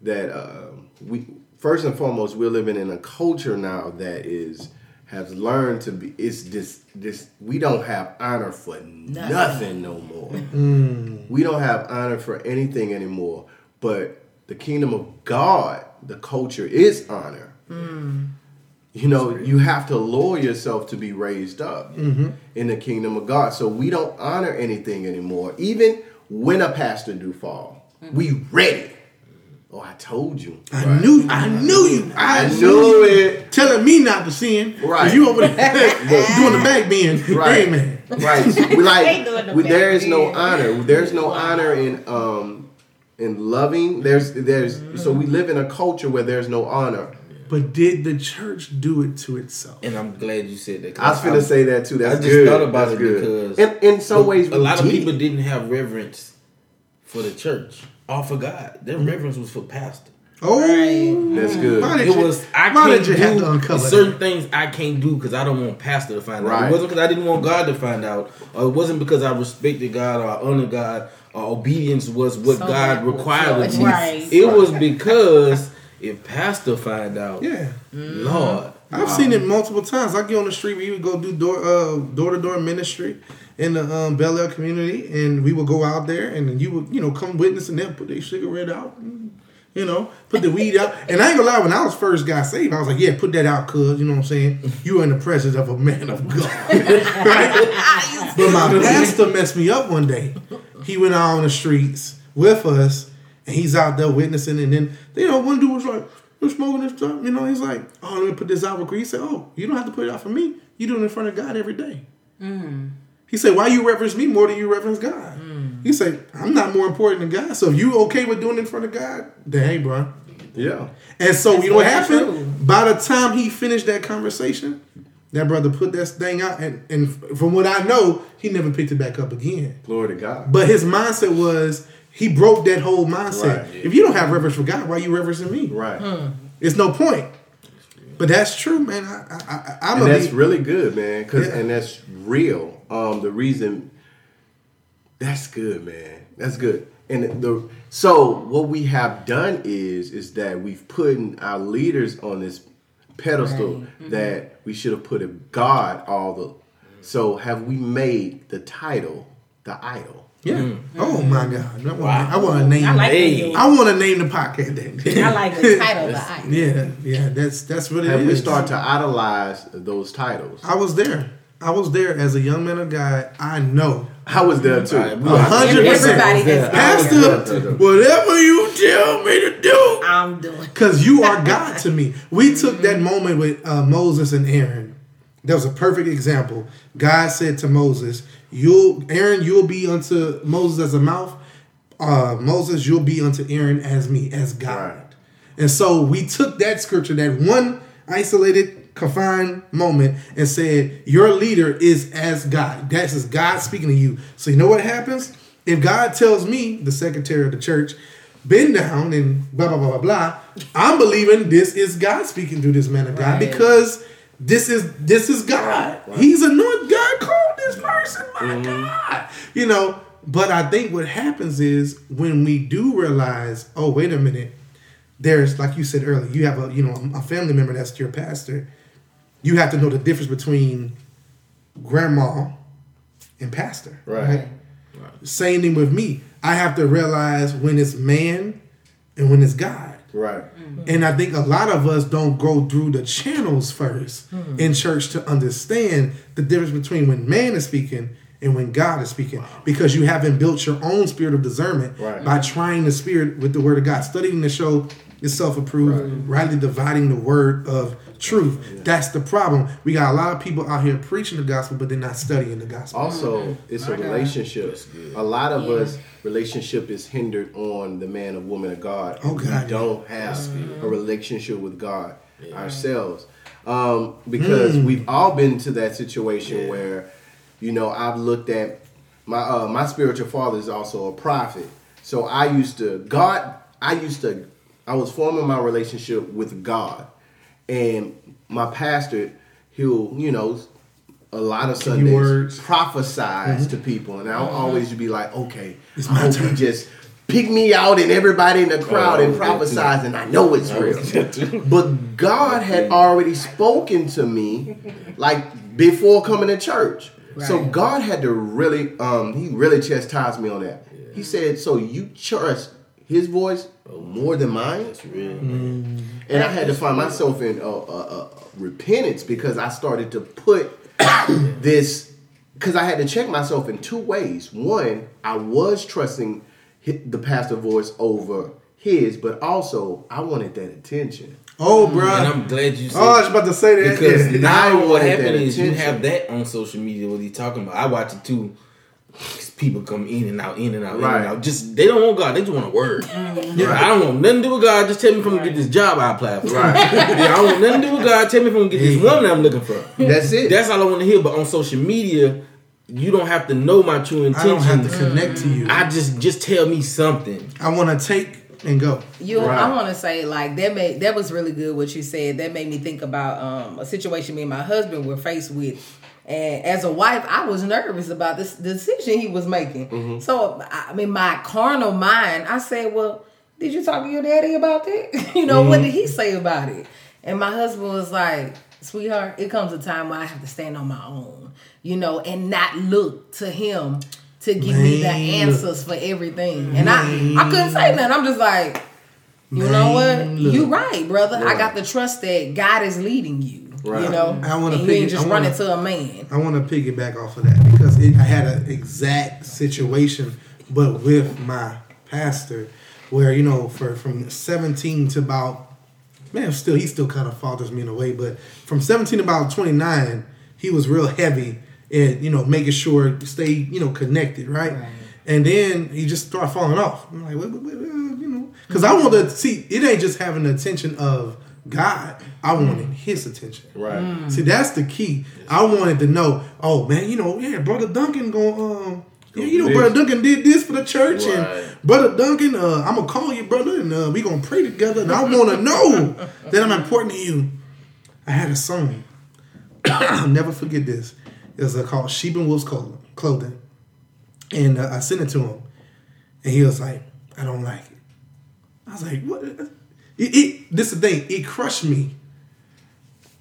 That uh, we first and foremost we're living in a culture now that is. Has learned to be, it's this, this, we don't have honor for nothing, nothing no more. Mm. We don't have honor for anything anymore. But the kingdom of God, the culture is honor. Mm. You know, you have to lower yourself to be raised up mm-hmm. in the kingdom of God. So we don't honor anything anymore. Even when a pastor do fall, mm-hmm. we ready. Oh, I told you. I right. knew I knew you. I, I knew, knew it. You. Telling me not to sin. Right. You over there doing the back bend. Right. Amen. Right. So we like the we, there is no honor. There's no honor in um in loving. There's there's mm. so we live in a culture where there's no honor. But did the church do it to itself? And I'm glad you said that. I was going to say that too. That's I just good. thought about That's it good. because in, in some ways a lot did. of people didn't have reverence for the church. All for God. Their mm-hmm. reverence was for pastor. Oh, right. That's good. It you, was I can't do certain that? things I can't do because I don't want pastor to find right. out. It wasn't because I didn't want God to find out. Or it wasn't because I respected God or I honored God or obedience was what so God required of me. Right. It right. was because if pastor find out, yeah, Lord, I've wow. seen it multiple times. I get on the street. We would go do door uh, door-to-door ministry in the um, Bel Air community, and we would go out there, and you would, you know, come witness, and then put their cigarette out, and, you know, put the weed out. And I ain't gonna lie, when I was first got saved, I was like, yeah, put that out, cuz, you know what I'm saying? You are in the presence of a man of God. Right? But my pastor messed me up one day. He went out on the streets with us, and he's out there witnessing, and then, you know, one dude was like, we're smoking this stuff, you know, he's like, oh, let me put this out real quick. He said, oh, you don't have to put it out for me. You do it in front of God every day. Mm. He said, why you reverence me more than you reverence God? Mm. He said, I'm not more important than God. So if you okay with doing it in front of God, then hey, bro. Yeah. And so That's you know what happened? True. By the time he finished that conversation, that brother put that thing out. And, and from what I know, he never picked it back up again. Glory to God. But his mindset was, He broke that whole mindset. Right, yeah. If you don't have reverence for God, why are you reverencing me? Right. Mm. It's no point. But that's true, man. I, I, I, I'm and that's be- really good, man. Cause yeah. and that's real. Um, the reason. That's good, man. That's good. And the so what we have done is is that we've put our leaders on this pedestal right. mm-hmm. that we should have put a God all the. So have we made the title the idol? Yeah. Mm-hmm. Oh my God! I wow. want to name. I, like the, I want to name the podcast. That I like the title. The idol. Yeah, yeah. That's that's what it and is. And we start to idolize those titles. I was there. I was there as a young man of God. I know. I was there too. A hundred percent. Pastor, whatever you tell me to do, I'm doing. Because you are God to me. We took that moment with uh, Moses and Aaron. That was a perfect example. God said to Moses, "You'll, Aaron, you'll be unto Moses as a mouth. Uh, Moses, you'll be unto Aaron as me, as God." Right. And so we took that scripture, that one isolated, confined moment, and said, "Your leader is as God." That is God speaking to you. So you know what happens? If God tells me, the secretary of the church, bend down and blah, blah, blah, blah, blah, I'm believing this is God speaking through this man of God right. because... This is this is God. Wow. He's anointed. God called this person. My mm-hmm. God, you know. But I think what happens is when we do realize, oh, wait a minute. There's, like you said earlier, you have a you know a family member that's your pastor. You have to know the difference between grandma and pastor. Right. right? right. Same thing with me. I have to realize when it's man and when it's God. Right. Mm-hmm. And I think a lot of us don't go through the channels first mm-hmm. in church to understand the difference between when man is speaking and when God is speaking. Wow. Because you haven't built your own spirit of discernment right. by trying the spirit with the word of God, studying to show yourself approved, right. rightly dividing the word of truth. Yeah. That's the problem. We got a lot of people out here preaching the gospel, but they're not studying the gospel. Also, it's a relationship. A lot of yeah. us, relationship is hindered on the man or woman of God. Oh, God. We don't have mm. a relationship with God yeah. ourselves. Um, because mm. we've all been to that situation yeah. where, you know, I've looked at, my uh, my spiritual father is also a prophet. So I used to, God, I used to, I was forming my relationship with God, and my pastor, he'll, you know, a lot of Sundays prophesize mm-hmm. to people, and I'll mm-hmm. always be like, okay, it's I my hope turn. He just pick me out and everybody in the crowd oh, and prophesize, and I know it's real. But God had already spoken to me, like, before coming to church. Right. So God had to really, um, he really chastised me on that. Yeah. He said, so you trust His voice more than mine? That's real, man. Mm. And I had to find myself in uh, uh, uh, repentance because I started to put this, because I had to check myself in two ways. One, I was trusting the pastor voice over his, but also I wanted that attention. Oh, bro. And I'm glad you said that. Oh, I was about to say that. Because yeah. now what happened is attention. You have that on social media, what he's talking about. I watch it too. People come in and out, in and out, right. in and out. Just they don't want God; they just want a word. Yeah. Right. I don't want nothing to do with God. Just tell me if I'm gonna get this job I applied for. Right. yeah, I don't want nothing to do with God. Tell me if I'm gonna get this woman I'm looking for. That's it. That's all I want to hear. But on social media, you don't have to know my true intentions. I don't have to connect to you. I just just tell me something. I want to take and go. You, right. I want to say like that. Made that was really good what you said. That made me think about um, a situation me and my husband were faced with. And as a wife, I was nervous about this decision he was making. Mm-hmm. So, I mean, my carnal mind, I said, well, did you talk to your daddy about that? you know, mm-hmm. what did he say about it? And my husband was like, sweetheart, it comes a time when I have to stand on my own, you know, and not look to him to give Man. me the answers for everything. And Man. I, I couldn't say nothing. I'm just like, you Man. know what? You're right, brother. Right. I got to trust that God is leading you. Right. You know, I want to piggy- just I wanna, run into a man. I want to piggyback off of that because it, I had an exact situation, but with my pastor, where you know, for from seventeen to about man, still he still kind of fathers me in a way, but from seventeen to about twenty-nine, he was real heavy and you know making sure stay you know connected, right? right. And then he just started falling off. I'm like, wait, wait, wait, you know, because I want to see it ain't just having the attention of God, I wanted mm. his attention. Right. Mm. See, that's the key. I wanted to know, oh, man, you know, yeah, Brother Duncan going, um, Go you know, this. Brother Duncan did this for the church, right. and Brother Duncan, uh, I'm gonna call you, brother, and uh, we gonna pray together. And I wanna know that I'm important to you. I had a song. I'll never forget this. It's uh, called "Sheep and Wolves Clothing," and uh, I sent it to him, and he was like, "I don't like it." I was like, "What?" It, it this is the thing. It crushed me.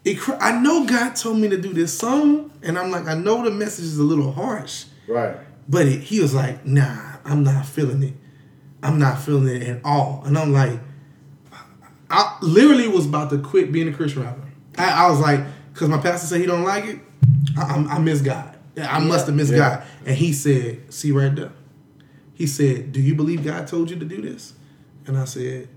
It. Cr- I know God told me to do this song, and I'm like, I know the message is a little harsh, right? But it, he was like, "Nah, I'm not feeling it. I'm not feeling it at all." And I'm like, I literally was about to quit being a Christian rapper. I, I was like, because my pastor said he don't like it. I, I miss God. I must have missed yeah. God. And he said, see right there. He said, do you believe God told you to do this? And I said,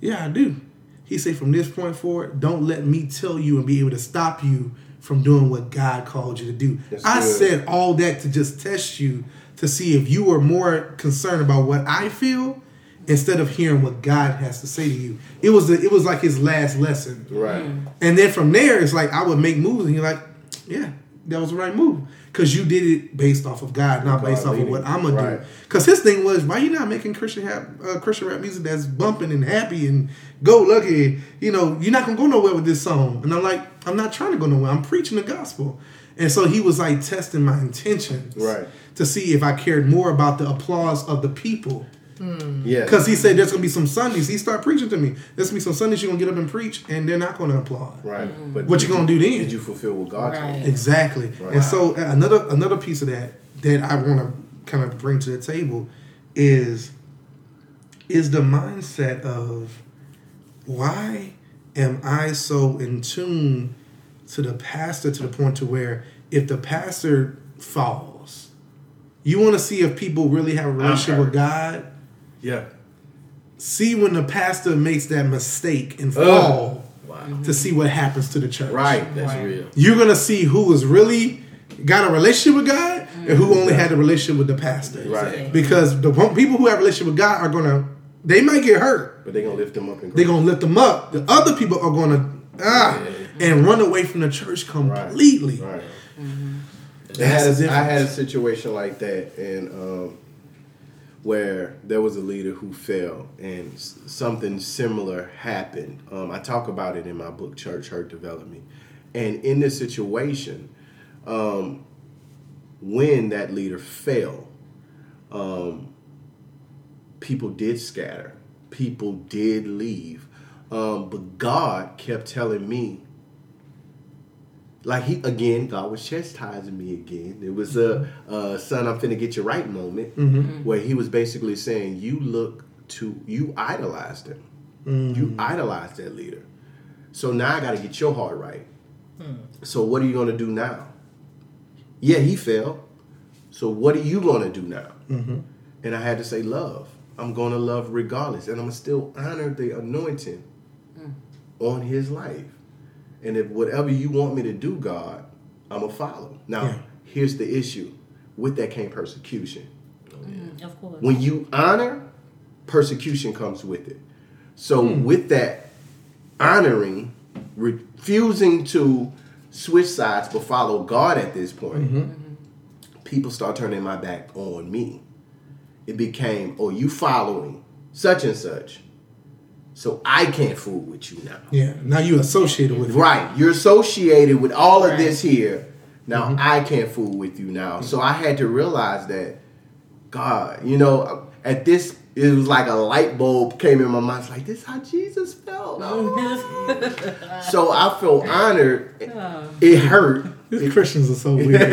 yeah, I do. He said, from this point forward, don't let me tell you and be able to stop you from doing what God called you to do. That's I good. Said all that to just test you to see if you were more concerned about what I feel instead of hearing what God has to say to you. It was the, it was like his last lesson. Right. And then from there, it's like I would make moves and you're like, yeah, that was the right move. Because you did it based off of God, not God based off of what I'm going right. to do. Because his thing was, why you not making Christian rap, uh, Christian rap music that's bumping and happy and go lucky? You know, you're not going to go nowhere with this song. And I'm like, I'm not trying to go nowhere. I'm preaching the gospel. And so he was like testing my intentions right. to see if I cared more about the applause of the people. Mm. Yeah. Because he said there's going to be some Sundays. He started preaching to me. There's going to be some Sundays you're going to get up and preach and they're not going to applaud. Right. Mm-hmm. But what you going to do then? Did you fulfill what God told right. you? Exactly. Right. And so another another piece of that that I want to kind of bring to the table is is the mindset of why am I so in tune to the pastor to the point to where if the pastor falls, you want to see if people really have a relationship with God. Yeah. See when the pastor makes that mistake and fall oh, wow. to see what happens to the church. Right. That's right. real. You're going to see who has really got a relationship with God mm-hmm. and who only had a relationship with the pastor. Right. Because the people who have a relationship with God are going to, they might get hurt. But they're going to lift them up. They're going to lift them up. The other people are going to, ah, yeah. and run away from the church completely. Right. right. Mm-hmm. I had, a, I had a situation like that and, um, where there was a leader who fell and s- something similar happened. Um, I talk about it in my book, Church Hurt Development. And in this situation, um, when that leader fell, um, people did scatter. People did leave. Um, but God kept telling me, like he again, God was chastising me again. It was a, a son, I'm finna get you right moment mm-hmm. where he was basically saying, you look to, you idolized him. Mm-hmm. You idolized that leader. So now I got to get your heart right. Mm. So what are you going to do now? Yeah, he fell. So what are you going to do now? Mm-hmm. And I had to say, love. I'm going to love regardless. And I'm going to still honor the anointing mm. on his life. And if whatever you want me to do, God, I'm going to follow. Now, yeah. here's the issue. With that came persecution. Mm, of course. When you honor, persecution comes with it. So mm. with that honoring, refusing to switch sides but follow God at this point, mm-hmm. people start turning my back on me. It became, oh, you following such and such. So I can't fool with you now. Yeah. Now you're associated with right. it. You're associated with all of right. this here. Now mm-hmm. I can't fool with you now. Mm-hmm. So I had to realize that, God, you know, at this, it was like a light bulb came in my mind. It's like, this is how Jesus felt. Oh. So I feel honored. Oh. It hurt. These Christians are so weird.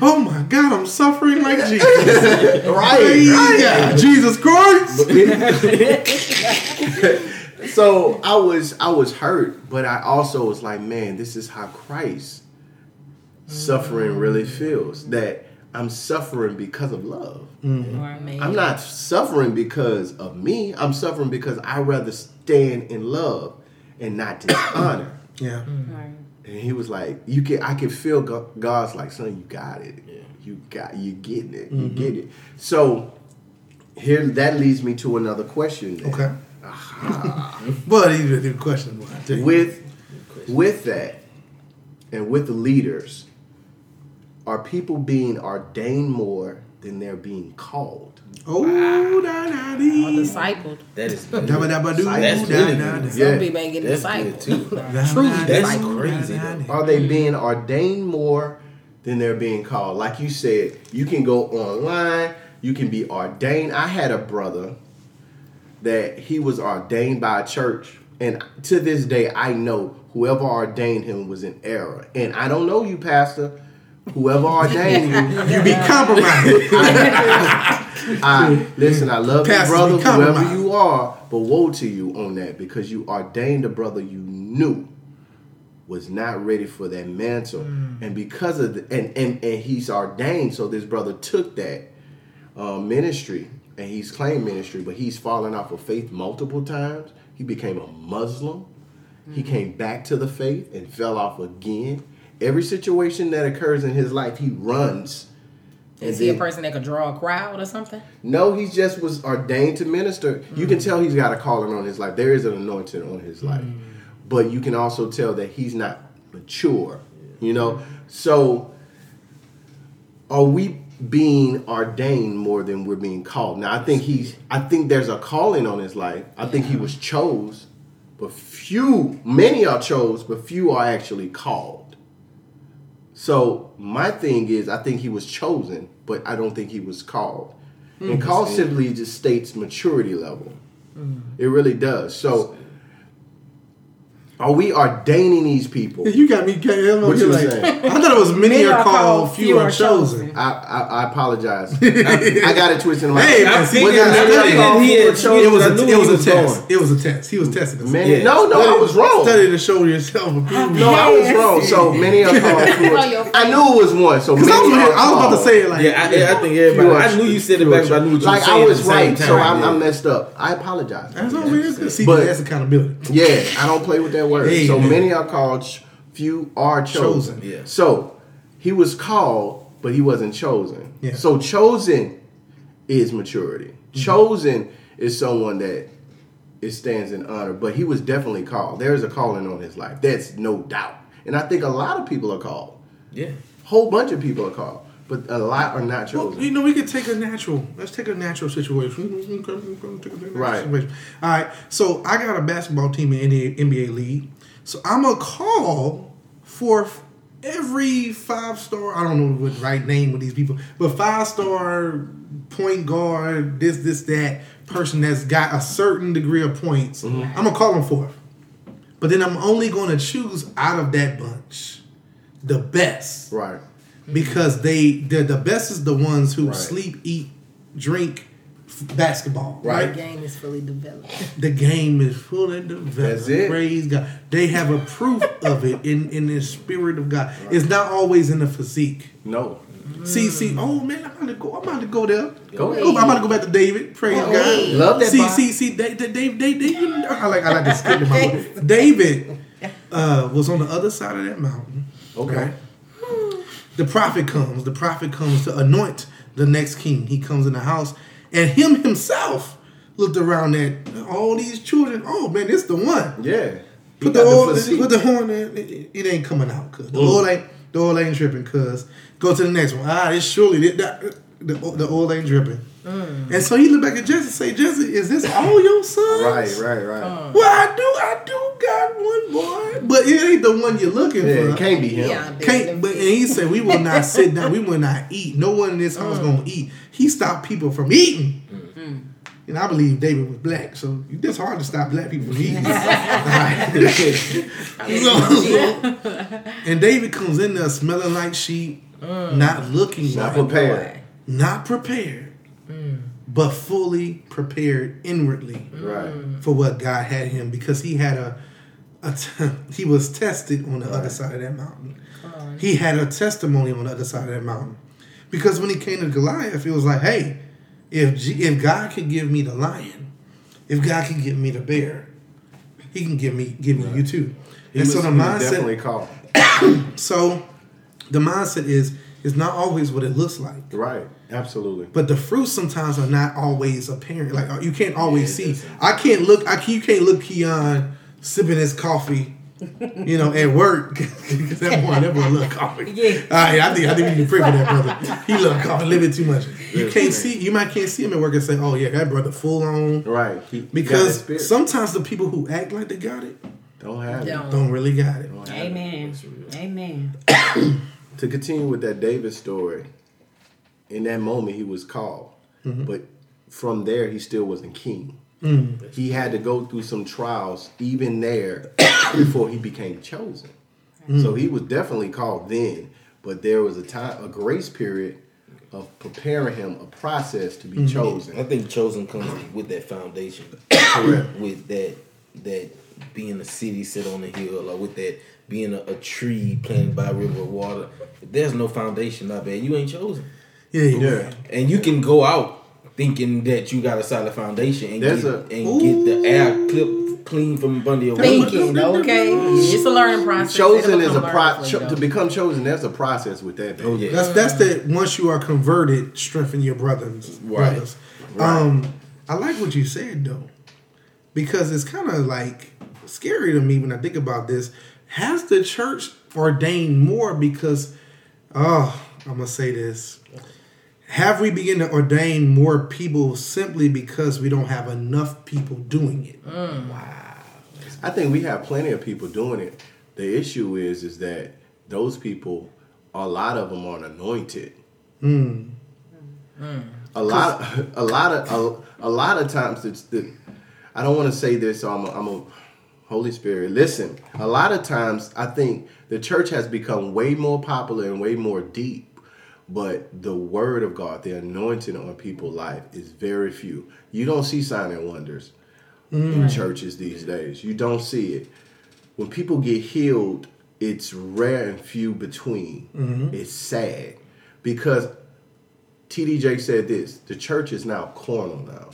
Oh my God, I'm suffering like Jesus. right, right. Yeah. Jesus Christ. So I was I was hurt, but I also was like, man, this is how Christ mm-hmm. suffering really feels. That I'm suffering because of love. Mm-hmm. I'm not suffering because of me. I'm suffering because I rather stand in love and not dishonor. yeah. Mm-hmm. Right. And he was like, "You can." I can feel God's like, "Son, you got it. Yeah. You got. You getting it. Mm-hmm. You get it." So here, that leads me to another question. Then. Okay. Uh-huh. But even the question with with that, and with the leaders, are people being ordained more than they're being called. Oh, wow. da, da, dee. Or discipled. That is good. Da, da, ba, do, that's good. Da, da, da. Some yeah. people ain't getting discipled. Truly, that's crazy. Da, da, da. Are they being ordained more than they're being called? Like you said, you can go online, you can be ordained. I had a brother that he was ordained by a church, and to this day, I know whoever ordained him was in error. And I don't know you, Pastor. Whoever ordained you, you be compromised. I, I, I, listen, I love Pastor, you, brother, whoever you are, but woe to you on that, because you ordained a brother you knew was not ready for that mantle. Mm. And because of the, and, and, and he's ordained, so this brother took that uh, ministry, and he's claimed ministry, but he's fallen off of faith multiple times. He became a Muslim. Mm. He came back to the faith and fell off again. Every situation that occurs in his life, he runs. Is he a person that could draw a crowd or something? No, he just was ordained to minister. Mm-hmm. You can tell he's got a calling on his life. There is an anointing on his life. Mm-hmm. But you can also tell that he's not mature, you know? So are we being ordained more than we're being called? Now, I think he's. I think there's a calling on his life. I think he was chose, but few, many are chose, but few are actually called. So my thing is, I think he was chosen, but I don't think he was called. Mm-hmm. And called simply just states maturity level. Mm-hmm. It really does. So are we ordaining these people? You got me. What you like, saying? I thought it was many are called, few are chosen. I, I, I apologize. I, I got it twisted in my head. Hey, I'm thinking it was a test. It was a test. He was testing us. Many, yes. No, no, study, I was wrong. Study to show yourself. No, I was wrong. So many are called. Few are, I knew it was one. So many I was, are I was about to say it like yeah, I, yeah, I think everybody. I knew you said it back, but I knew you like I was right. So I messed up. I apologize. That's all it is. See, that's accountability. Yeah, I don't play with that word. Hey, so man. Many are called, few are chosen. chosen yeah. So he was called, but he wasn't chosen. Yeah. So chosen is maturity. Mm-hmm. Chosen is someone that it stands in honor, but he was definitely called. There is a calling on his life. That's no doubt. And I think a lot of people are called. Yeah. Whole bunch of people are called, but a lot are not chosen. Well, you know, we could take a natural. Let's take a natural situation. Right. Situation. All right. So I got a basketball team in the N B A league. So I'm going to call for every five-star, I don't know what right name with these people, but five-star point guard, this, this, that person that's got a certain degree of points. Mm-hmm. I'm going to call them forth. But then I'm only going to choose out of that bunch the best. Right. Because they the the best is the ones who right. sleep, eat, drink, f- basketball. Right. The game is fully developed. The game is fully developed. That's it. Praise God. They have a proof of it in, in the spirit of God. Right. It's not always in the physique. No. Mm. See, see, oh man, I'm about to go. I'm about to go there. Go ahead. I'm about to go back to David. Praise oh, God. Hey. Love that. See, box. see, see. They, they, they, they, they, I like, I like to skip in my way. David uh, was on the other side of that mountain. Okay. Right? The prophet comes. The prophet comes to anoint the next king. He comes in the house, and him himself looked around at all these children. Oh man, it's the one. Yeah. Put the, oil, the put the horn in. It, it ain't coming out, cuz the oil ain't the oil ain't dripping, cuz go to the next one. Ah, it's surely the the, the oil ain't dripping. Mm. And so he looked back at Jesse and say, Jesse, is this all your sons? Right, right, right. Uh, well, I do, I do got one boy. But it ain't the one you're looking yeah, for. It can't be him. Yeah, can't, but, and he said, we will not sit down. We will not eat. No one in this house mm. going to eat. He stopped people from eating. Mm. And I believe David was black, so it's hard to stop black people from eating. And David comes in there smelling like sheep, mm. not looking not like prepared. Boy, not prepared. Mm. But fully prepared inwardly right. for what God had him, because he had a, a t- he was tested on the right. other side of that mountain. Right. He had a testimony on the other side of that mountain, because when he came to Goliath, it was like, hey, if G- if God could give me the lion, if God could give me the bear, He can give me give me right. you too. He and was, so the mindset definitely called. So the mindset is. It's not always what it looks like. Right. Absolutely. But the fruits sometimes are not always apparent. Like you can't always yeah, see. I can't look. I can, you can't look Keon sipping his coffee you know, at work, because that boy, that boy love coffee. Yeah. All right, I think I think we can pray for that brother. He love coffee a little bit too much. You can't right. see, you might can't see him at work and say, "Oh yeah, that brother full on." Right. He, because he sometimes the people who act like they got it don't have don't. it. Don't really got it. Amen. It. Amen. To continue with that David story, in that moment he was called, mm-hmm. but from there he still wasn't king. Mm. He had to go through some trials even there before he became chosen. Mm. So he was definitely called then, but there was a time, a grace period of preparing him, a process to be mm-hmm. chosen. I think chosen comes with that foundation, correct? With that that being a city set on a hill, or with that being a, a tree planted by a river of water. If there's no foundation, not bad. You ain't chosen. Yeah, you do. And you can go out thinking that you got a solid foundation and, get, a, and ooh, get the air clip clean from under your thinking. Okay, it's a learning process. Chosen is a pro- cho- to become chosen. That's a process with that. Oh, yeah. That's that's that. Once you are converted, strengthen your brothers. Right. brothers. Right. Um, I like what you said though, because it's kind of like scary to me when I think about this. Has the church ordained more? Because, oh, I'm gonna say this. Have we begin to ordain more people simply because we don't have enough people doing it? Mm. Wow. I think we have plenty of people doing it. The issue is is that those people, a lot of them aren't anointed. Mm. Mm. A lot a lot of a, a lot of times it's the, I don't want to say this, so I'm a, I'm a Holy Spirit. Listen, a lot of times I think the church has become way more popular and way more deep. But the word of God, the anointing on people's life is very few. You don't see sign and wonders mm. in churches these days. You don't see it. When people get healed, it's rare and few between. Mm-hmm. It's sad. Because T D J said this, the church is now carnal now.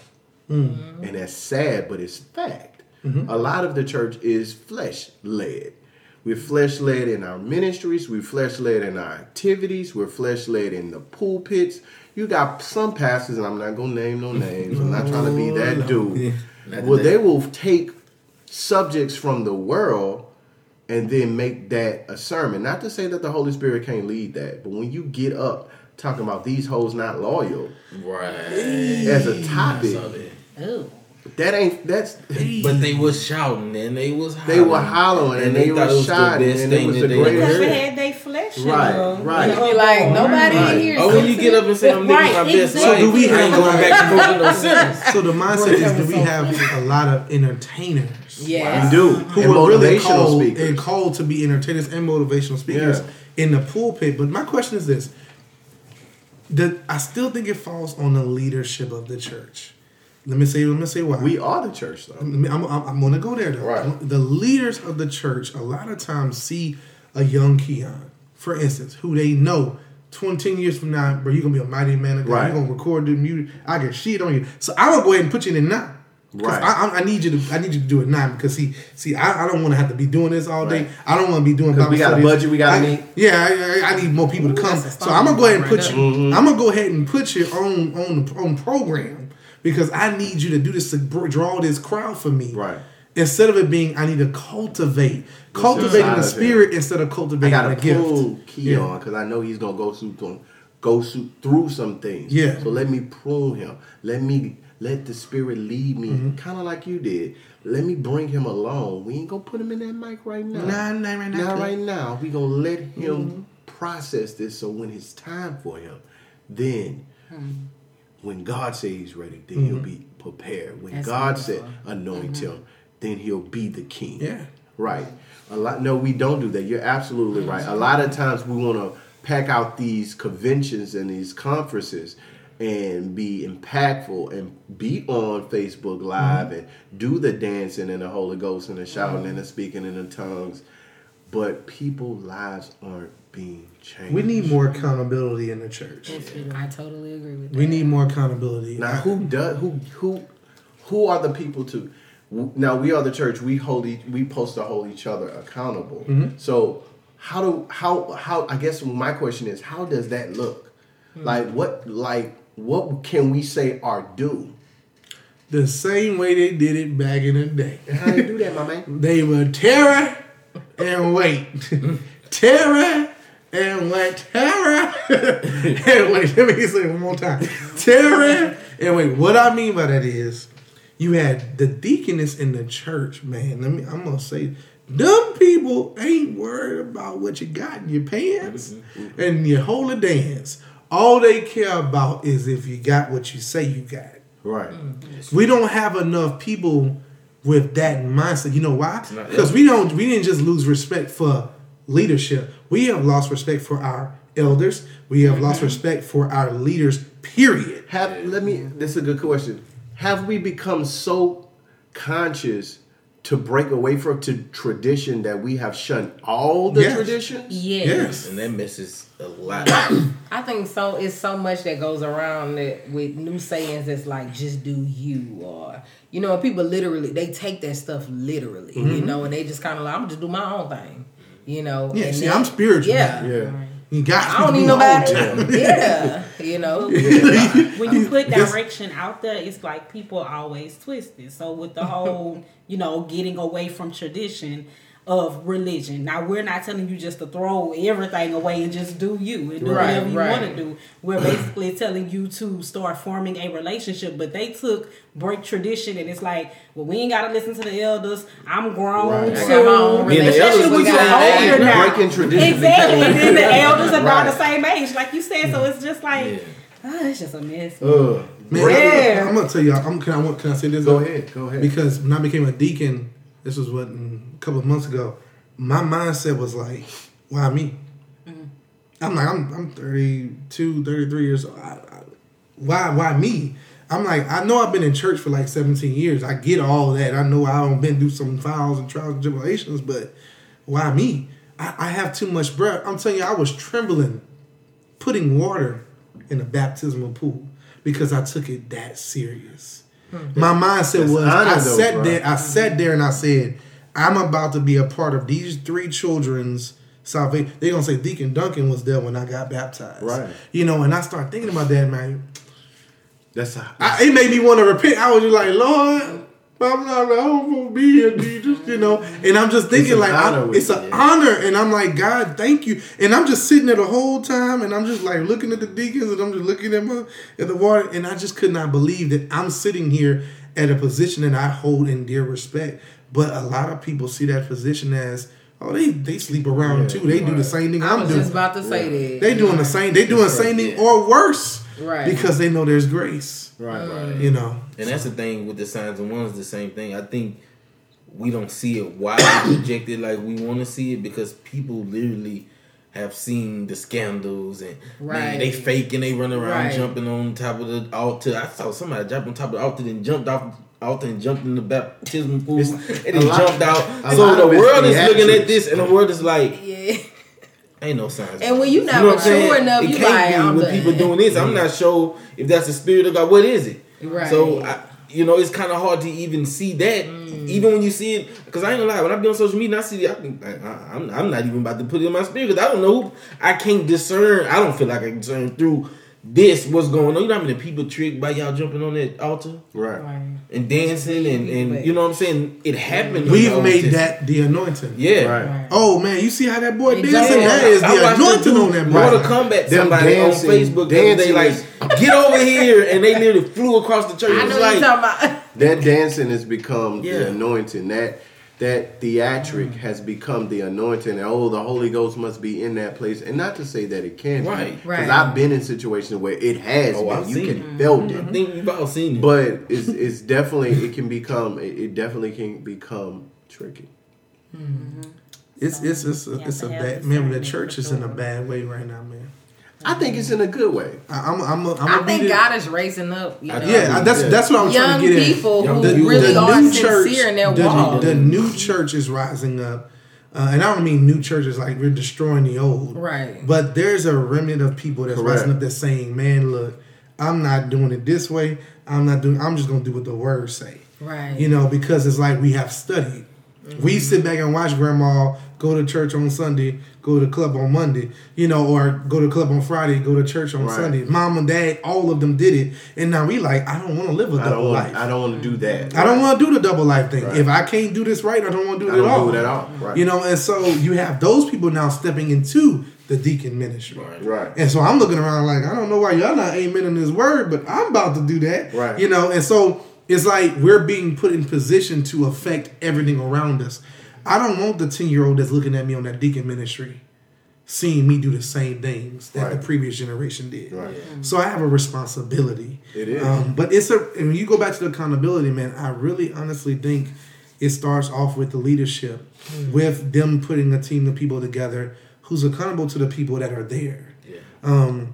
Mm. And that's sad, but it's fact. Mm-hmm. A lot of the church is flesh-led. We're flesh-led in our ministries. We're flesh-led in our activities. We're flesh-led in the pulpits. You got some pastors, and I'm not going to name no names. I'm not trying to be that dude. Yeah. Well, they will take subjects from the world and then make that a sermon. Not to say that the Holy Spirit can't lead that, but when you get up talking about these hoes not loyal right. as a topic, oh. That ain't that's. But they was shouting and they was hollering. They were hollering and, and they, they were shouting and it was the greatest. They had their flesh in right, them. Right, right. Be like nobody right. hears. Or when you get up and say, "I'm living my best life," so do we have going back to no sense. So the mindset is, do we have a lot of entertainers? Yes, we do. Who and are really called speakers. And called to be entertainers and motivational speakers yeah. in the pulpit. But my question is this: the, I still think it falls on the leadership of the church. Let me say. Let me say why. We are the church, though. I'm, I'm, I'm going to go there, though. Right. The leaders of the church a lot of times see a young Keon, for instance, who they know twenty, ten years from now, bro, you're going to be a mighty man of God. Right. You're going to record the music. I can shit on you. So I'm going to go ahead and put you in now. Right. I, I, I need you to. I need you to do it now because see, see, I, I don't want to have to be doing this all day. Right. I don't want to be doing. Because we got studies. A budget. We got to need. Yeah, I, I, I need more people Ooh, to come. So I'm going to go ahead and put right you. Mm-hmm. I'm going to go ahead and put you on on on program. Because I need you to do this to draw this crowd for me. Right. Instead of it being, I need to cultivate, cultivating the spirit instead of cultivating the gift. I gotta pull Keon because yeah. I know he's gonna go through, go through some things. Yeah. So let me prune him. Let me let the spirit lead me, mm-hmm. kind of like you did. Let me bring him along. We ain't gonna put him in that mic right now. Nah, nah, right now. Not right now. We gonna let him mm-hmm. process this. So when it's time for him, then. Hmm. When God says he's ready, then mm-hmm. he'll be prepared. When That's God said anoint mm-hmm. him, then he'll be the king. Yeah. Right. A lot. No, we don't do that. You're absolutely mm-hmm. right. A lot of times we want to pack out these conventions and these conferences and be impactful and be on Facebook Live mm-hmm. and do the dancing and the Holy Ghost and the shouting mm-hmm. and the speaking in the tongues. But people's lives aren't being changed. We need more accountability in the church. Yeah. I totally agree with that. We need more accountability. Now, who does who who who are the people to? Now we are the church. We hold each, we supposed to hold each other accountable. Mm-hmm. So how do how how? I guess my question is, how does that look? Mm-hmm. Like what like what can we say or do? The same way they did it back in the day. How do you do that, my man? They were terror. and wait. Tarry and wait. Tarry and wait. Let me say it one more time. Tarry and wait. What I mean by that is, you had the deaconess in the church, man. Let me. I'm gonna say, dumb people ain't worried about what you got in your pants and your holy dance. All they care about is if you got what you say you got. Right. We don't have enough people with that mindset. You know why? Because we don't. We didn't just lose respect for leadership. We have lost respect for our elders. We have lost respect for our leaders. Period. Have, let me. This is a good question. Have we become so conscious to break away from to tradition that we have shunned all the yes. traditions? Yes. yes. And that misses a lot. I think so. It's so much that goes around that with new sayings that's like, just do you. Or, you know, people literally, they take that stuff literally, mm-hmm. you know, and they just kind of like, I'm just do my own thing, you know. Yeah, and see, then, I'm spiritual. Yeah. yeah. You got I don't need nobody. Yeah. You know. When you put direction out there, it's like people are always twisted. So with the whole, you know, getting away from tradition of religion. Now we're not telling you just to throw everything away and just do you and do right, whatever you right. want to do. We're basically telling you to start forming a relationship, but they took break tradition and it's like, well, we ain't gotta listen to the elders. I'm grown right. too. Me and the elders we got older now. Breaking tradition. Exactly. And then the elders are about right. the same age, like you said. So it's just like, yeah. oh, it's just a mess. Uh, man, yeah. I'm gonna tell y'all. I'm can I can I say this? Go ahead. Go ahead. Because when I became a deacon. This was what a couple of months ago. My mindset was like, "Why me?" Mm-hmm. I'm like, "I'm I'm thirty-two, thirty-three years old. I, I, why why me?" I'm like, "I know I've been in church for like seventeen years. I get all that. I know I've been through some trials and trials and tribulations, but why me? I, I have too much breath." I'm telling you, I was trembling, putting water in a baptismal pool because I took it that serious. My mindset was, I sat there, I sat there and I said, I'm about to be a part of these three children's salvation. They're going to say Deacon Duncan was there when I got baptized. Right. You know, and I started thinking about that, man. That's how. I, it made me want to repent. I was just like, Lord, I'm not going to be here, Jesus, you know. And I'm just thinking, it's like, I, it's an yeah. honor. And I'm like, God, thank you. And I'm just sitting there the whole time, and I'm just like looking at the deacons, and I'm just looking at my at the water, and I just could not believe that I'm sitting here at a position that I hold in dear respect. But a lot of people see that position as, oh, they, they sleep around yeah, too. They right. do the same thing I'm doing. I was doing. just about to say yeah. that. They doing yeah. the same. They doing the same thing yeah. or worse. Right. Because they know there's grace. Right, right. You know. And so. That's the thing with the signs and ones, the same thing. I think we don't see it widely projected like we want to see it because people literally have seen the scandals and right. man, they fake and they run around right. jumping on top of the altar. I saw somebody jump on top of the altar and jumped off altar and jumped in the baptismal pool and then jumped out. So the world is looking at this and the world is like, yeah. Ain't no signs. And when you're not you know mature enough, it you can't be with people doing this. I'm not sure if that's the spirit of God. What is it? Right. So, I, you know, it's kind of hard to even see that. Mm. Even when you see it, because I ain't gonna lie, when I be on social media, and I see it. I, I, I'm, I'm not even about to put it in my spirit because I don't know. Who, I can't discern. I don't feel like I can discern through this what's going on. You know how many people tricked by y'all jumping on that altar, right? right. And dancing and, and you know what I'm saying. It happened. We've made that the anointing. Yeah. Right. Oh man, you see how that boy dancing? Yeah. That is the I anointing on that boy. Mortal Kombat. Somebody dancing, on Facebook dancing. They like get over here, and they literally flew across the church. I know like, you're talking about. That dancing has become yeah. the anointing. That. That theatric mm. has become the anointing. And, oh, the Holy Ghost must be in that place. And not to say that it can't right. be. Because right. I've been in situations where it has oh, been. I've you can feel it. Mm-hmm. I think you've all seen it. But it's, it's definitely, it can become, it, it definitely can become tricky. Mm-hmm. It's, it's, it's, a, it's a bad, man, the church is in a bad way right now, man. I think it's in a good way. I, I'm, I'm, a, I'm I think God is raising up. You know, yeah, that's that's what I'm young trying to get at. Young people who the, really the are sincere church, in their the, walk. The, the new church is rising up. Uh, and I don't mean new churches like we're destroying the old. Right. But there's a remnant of people that's Correct. rising up that's saying, man, look, I'm not doing it this way. I'm not doing. I'm just going to do what the word say. Right. You know, because it's like we have studied. Mm-hmm. We sit back and watch grandma go to church on Sunday, go to club on Monday, you know, or go to club on Friday, go to church on right. Sunday. Mom and dad, all of them did it. And now we like, I don't want to live a I double wanna, life. I don't want to do that. I right. don't want to do the double life thing. Right. If I can't do this right, I don't want to do it at all. I don't do it at all. Right. You know, and so you have those people now stepping into the deacon ministry. Right. right. And so I'm looking around like, I don't know why y'all not amening this word, but I'm about to do that. Right. You know, and so it's like we're being put in position to affect everything around us. I don't want the ten-year-old that's looking at me on that deacon ministry seeing me do the same things that right. the previous generation did. Right. So I have a responsibility. It is. Um, but it's a, and when you go back to the accountability, man, I really honestly think it starts off with the leadership, mm-hmm. with them putting a team of people together who's accountable to the people that are there. Yeah. Um,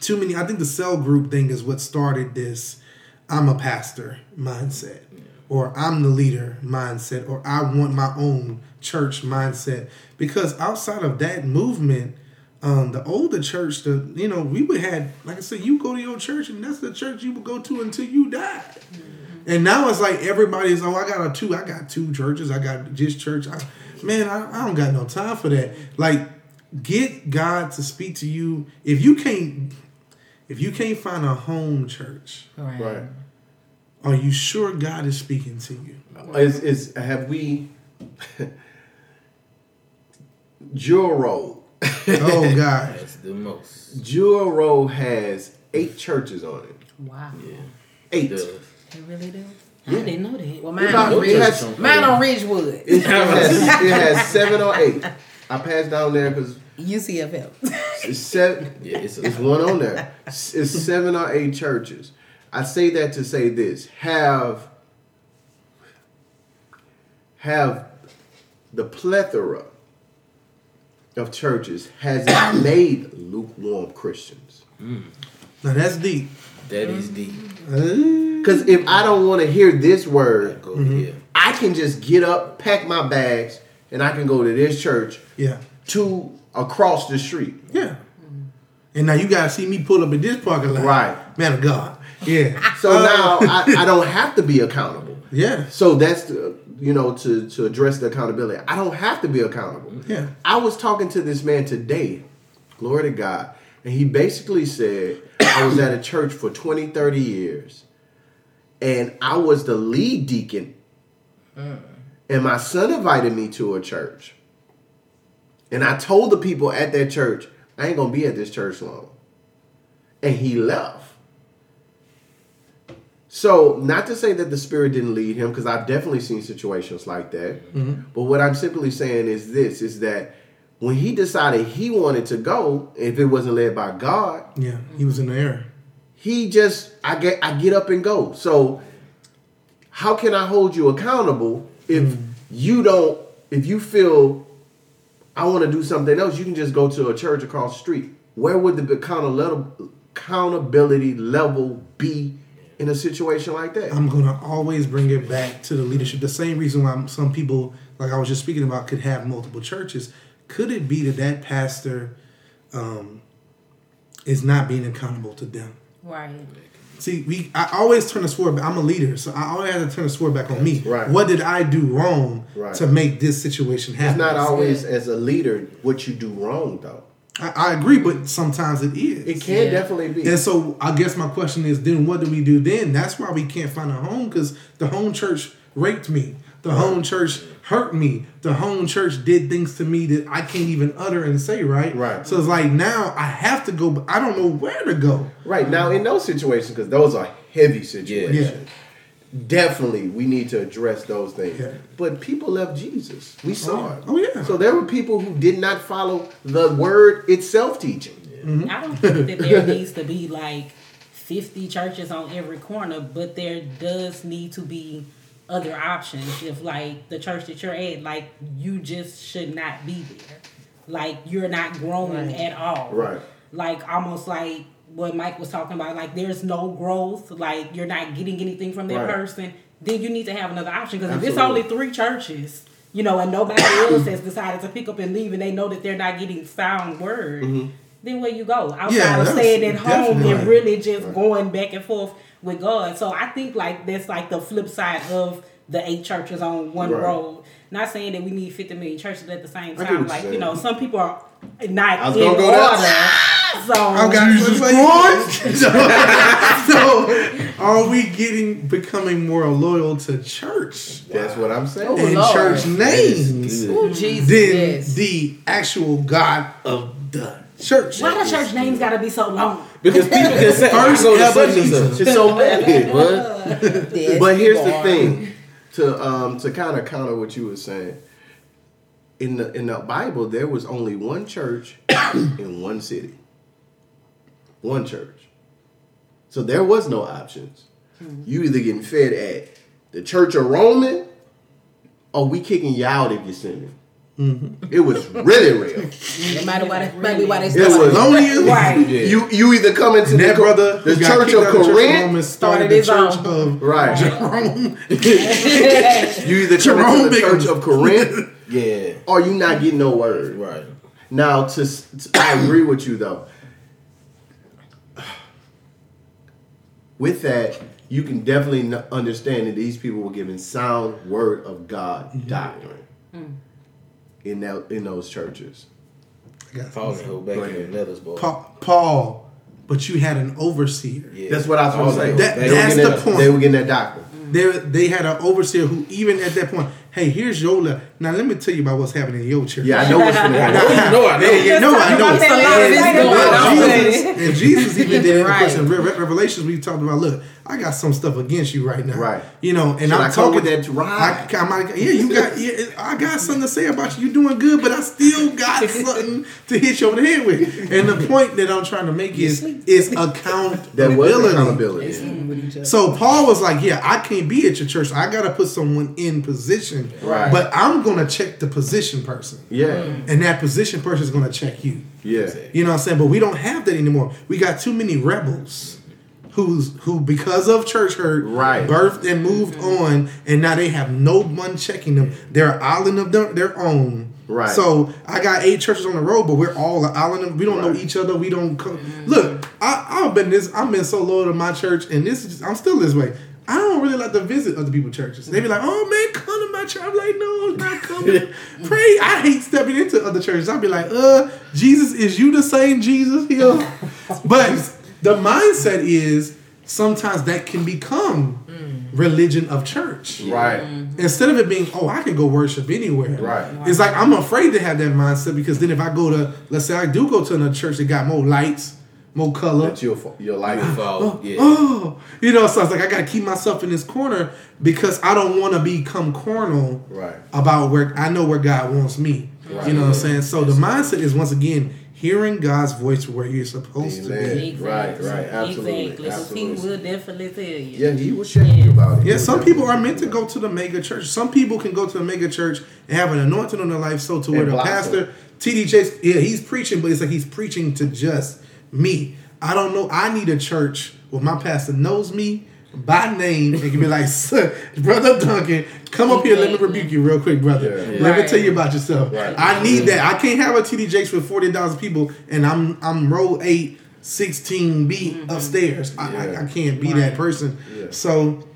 too many, I think the cell group thing is what started this I'm a pastor mindset. Yeah. Or I'm the leader mindset, or I want my own church mindset. Because outside of that movement, um, the older church, the you know, we would had, like I said, you go to your church and that's the church you would go to until you died. Mm-hmm. And now it's like everybody's, oh, I got a two, I got two churches, I got this church. I, man, I, I don't got no time for that. Like, get God to speak to you. If you can't, if you can't find a home church, right. right. Are you sure God is speaking to you? Is is have we? Jewel Road. Oh God, that's the most. Jewel Road has eight churches on it. Wow. Yeah. Eight. It they really do. I yeah. didn't know that. Well, mine on Ridge, has, mine on Ridgewood. It has, it has seven or eight. I passed down there because U C F L. It's seven. Yeah, it's, it's one on there. It's seven or eight churches. I say that to say this, have have the plethora of churches has it made lukewarm Christians. Mm. Now that's deep. That is deep. Because if I don't want to hear this word, go mm-hmm. here. I can just get up, pack my bags, and I can go to this church yeah. to across the street. Yeah. And now you guys see me pull up in this parking lot. Right. Man of God. Yeah. So uh, now I, I don't have to be accountable. Yeah. So that's, the, you know, to, to address the accountability. I don't have to be accountable. Yeah. I was talking to this man today, glory to God, and he basically said, I was at a church for twenty, thirty years, and I was the lead deacon, uh. and my son invited me to a church. And I told the people at that church, I ain't going to be at this church long. And he left. So, not to say that the Spirit didn't lead him, because I've definitely seen situations like that. Mm-hmm. But what I'm simply saying is this, is that when he decided he wanted to go, if it wasn't led by God. Yeah, he was in the air. He just, I get I get up and go. So, how can I hold you accountable if mm-hmm. you don't, if you feel, I want to do something else, you can just go to a church across the street. Where would the accountability level be in a situation like that? I'm going to always bring it back to the leadership. The same reason why some people, like I was just speaking about, could have multiple churches. Could it be that that pastor um, is not being accountable to them? Right. See, we. I always turn the sword back. I'm a leader, so I always have to turn the sword back on me. Right. What did I do wrong right. to make this situation happen? It's not always, as a leader, what you do wrong, though. I agree, but sometimes it is. It can yeah. definitely be. And so I guess my question is, then what do we do then? That's why we can't find a home, because the home church raped me. The home church hurt me. The home church did things to me that I can't even utter and say, right? Right. So it's like now I have to go, but I don't know where to go. Right. Now in those situations, because those are heavy situations. Yeah. Definitely, we need to address those things. Yeah. But people love Jesus. We saw it. Oh, yeah. So there were people who did not follow the word itself teaching. Yeah. Mm-hmm. I don't think that there needs to be like fifty churches on every corner, but there does need to be other options. If like the church that you're at, like you just should not be there. Like you're not growing right. at all. Right. Like almost like what Mike was talking about, like there's no growth, like you're not getting anything from that right. person, then you need to have another option. Because if it's only three churches, you know, and nobody else has decided to pick up and leave and they know that they're not getting sound word, mm-hmm. then where you go? Outside yeah, of staying at home and really just right. going back and forth with God. So I think like that's like the flip side of the eight churches on one right. road. Not saying that we need fifty million churches at the same time. Like, you, you know, some people are not I was in gonna go order. So, so are we getting becoming more loyal to church? Wow. That's what I'm saying. And Lord. Church names Ooh, Jesus, than yes. the actual God of the church. Why do church names gotta be so long? Because people can say first so Jesus. It's so bad, bro. But here's the thing. To um to kind of counter what you were saying, in the in the Bible there was only one church in one city, one church. So there was no options. Mm-hmm. You either getting fed at the Church of Roman, or we kicking you out if you sin it. Mm-hmm. It was really real. No matter what, it maybe why they it was only right. You you either come into the, brother, the Church of Corinth, started the Church of right. Jerome. You either Jerome come into the Church of Corinth, yeah, or you not getting no word. Right now, to, to I agree with you though. With that, you can definitely understand that these people were given sound word of God mm-hmm. doctrine. Mm. In that, in those churches. Paul go back in the letters, boy. Pa- Paul, but you had an overseer. Yeah. That's what I was going to say. That, they that's the that, point. They were getting that doctrine. Mm. They they had an overseer who, even at that point, hey, here's your letter. Now, let me tell you about what's happening in your church. Yeah, I know what's going on. I know, I know. Yeah, you know, I know. It's and, and Jesus even did right. in Re- Re- Revelations, we talked about, look, I got some stuff against you right now. Right. You know, and should I'm I talking that to Rob. Yeah, you got, yeah, I got something to say about you. You're doing good, but I still got something to hit you over the head with. And the point that I'm trying to make is, is accountability. That was accountability. So Paul was like, yeah, I can't be at your church. I got to put someone in position. Right. But I'm going to check the position person. Yeah. And that position person is going to check you. Yeah. You know what I'm saying? But we don't have that anymore. We got too many rebels. Who's who because of church hurt, right. birthed and moved mm-hmm. on, and now they have no one checking them. They're an island of their, their own. Right. So I got eight churches on the road, but we're all an island. Of, we don't right. know each other. We don't co- mm-hmm. look. I, I've been this. I've been so loyal to my church, and this is just, I'm still this way. I don't really like to visit other people's churches. They be like, "Oh man, come to my church." I'm like, "No, I'm not coming." Pray. I hate stepping into other churches. I'll be like, "Uh, Jesus, is you the same Jesus here?" But the mindset is sometimes that can become mm. religion of church. Right. Mm-hmm. Instead of it being, oh, I can go worship anywhere. Right. Wow. It's like I'm afraid to have that mindset because then if I go to, let's say I do go to another church that got more lights, more color. That's your your light will fall. Oh, yeah. Oh, you know, so it's like I gotta keep myself in this corner because I don't want to become carnal. Right. About where I know where God wants me. Right. You know what I'm saying? So the mindset is once again. Hearing God's voice where you're supposed Amen. To be. Exactly. Right, right, absolutely. Exactly. Absolutely. He will definitely tell you. Yeah, he will check you about it. Yeah, some people are meant to go to the mega church. Some people can go to the mega church and have an anointing on their life so to where the pastor, T D J, yeah, he's preaching, but it's like he's preaching to just me. I don't know. I need a church where my pastor knows me by name and can be like, "Sir, Brother Duncan, come up here. Let me rebuke you real quick, brother. Yeah, yeah. Let right. me tell you about yourself." Right. I need that. I can't have a T D Jakes with forty thousand people, and I'm I'm row eight, sixteen B mm-hmm. upstairs. I, yeah. I I can't be right. that person. Yeah. So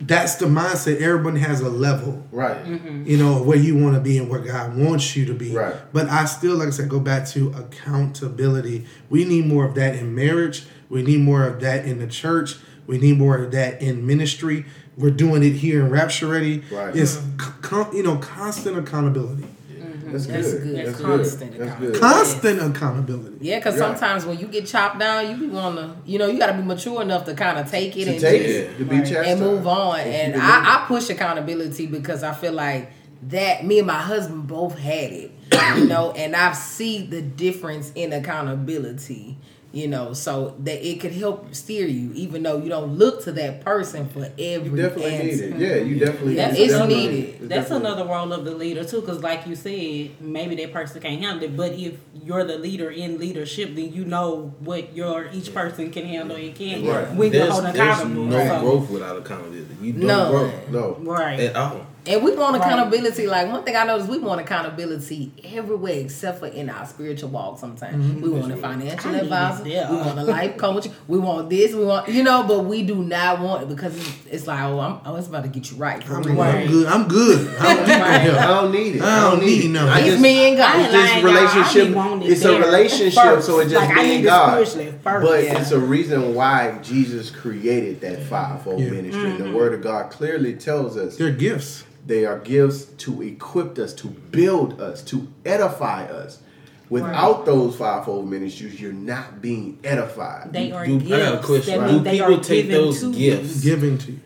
that's the mindset. Everyone has a level, right? Mm-hmm. You know where you want to be and where God wants you to be. Right. But I still, like I said, go back to accountability. We need more of that in marriage. We need more of that in the church. We need more of that in ministry. We're doing it here in Rapture Ready. Right. It's con- you know constant accountability. Yeah. Mm-hmm. That's, That's good. good. That's, That's constant good. accountability. Constant yes. accountability. Yeah, because right. sometimes when you get chopped down, you be wanna, you know, you got to be mature enough to kind of take it to and take just, it to be right, chastised and move on. And I, I push accountability because I feel like that me and my husband both had it, you know, and I've seen the difference in accountability. You know, so that it could help steer you, even though you don't look to that person for every you definitely answer. Need it. Yeah, you definitely yeah, need it. It's definitely needed. It's That's definitely. Another role of the leader, too, because like you said, maybe that person can't handle it, but if you're the leader in leadership, then you know what your each person can handle and can't. Right. When there's, you're holding accountable. There's no so. growth without accountability. You don't no. grow. No. Right. At all. And we want accountability. Right. Like, one thing I noticed, we want accountability everywhere except for in our spiritual walk sometimes. Mm-hmm. We want a financial advisor. We want a life coach. We want this. We want, you know, but we do not want it because it's like, oh, I'm, oh, it's about to get you right. I'm, right. Right. I'm good. I'm good. I don't, I don't need it. I don't need it. No. It's just, me and God. It's this relationship. It's a relationship, first. so it's just like, me and God. But yeah. it's a reason why Jesus created that fivefold yeah. ministry. Mm-hmm. The Word of God clearly tells us. They're gifts. They are gifts to equip us, to build us, to edify us. Without right. those fivefold ministries, you're not being edified. They are do, gifts. I got a question. Right? Do people take those gifts? Given to you.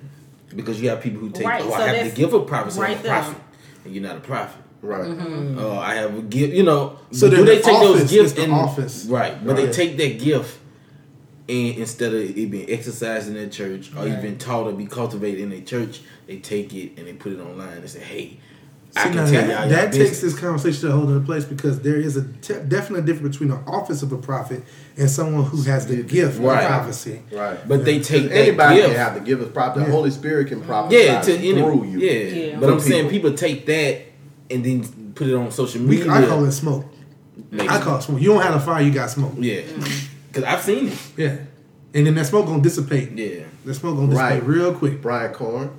Because you have people who take, right. oh, so I have to give a prophet. Right, I'm a prophet. And you're not a prophet. Right. Mm-hmm. Oh, I have a gift. You know, so do they the take office, those gifts in the office? Right. But right. they take that gift. And instead of it being exercised in their church or right. even taught to be cultivated in their church, they take it and they put it online and say, hey, so I can tell that, y'all That takes this conversation to hold in place because there is a te- definite difference between the office of a prophet and someone who has the gift right. of prophecy. Right. But yeah. they take that Anybody gift. Can have the gift of prophecy. The yeah. Holy Spirit can prophesy yeah, to through any, you. Yeah. yeah. But, but I'm people. saying people take that and then put it on social media. We, I call it smoke. Maybe. I call it smoke. You don't have a fire, you got smoke. Yeah. Because I've seen it. Yeah. And then that smoke going to dissipate. Yeah. That smoke going to dissipate right. real quick. Brian Corn.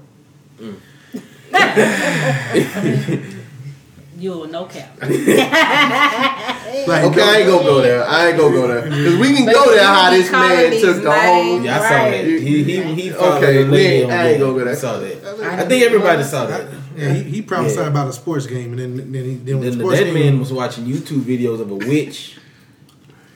Mm. You'll no cap. like, okay, I ain't going to go there. I ain't going to go there. Because we can but go there how this man took the whole... Yeah, I saw right. that. He, he, he okay, we ain't, I ain't going to go there. I saw that. I, I think everybody saw that. Yeah, he, he prophesied yeah. about a sports game. And then, then, he, then, when then the sports that game, man was watching YouTube videos of a witch...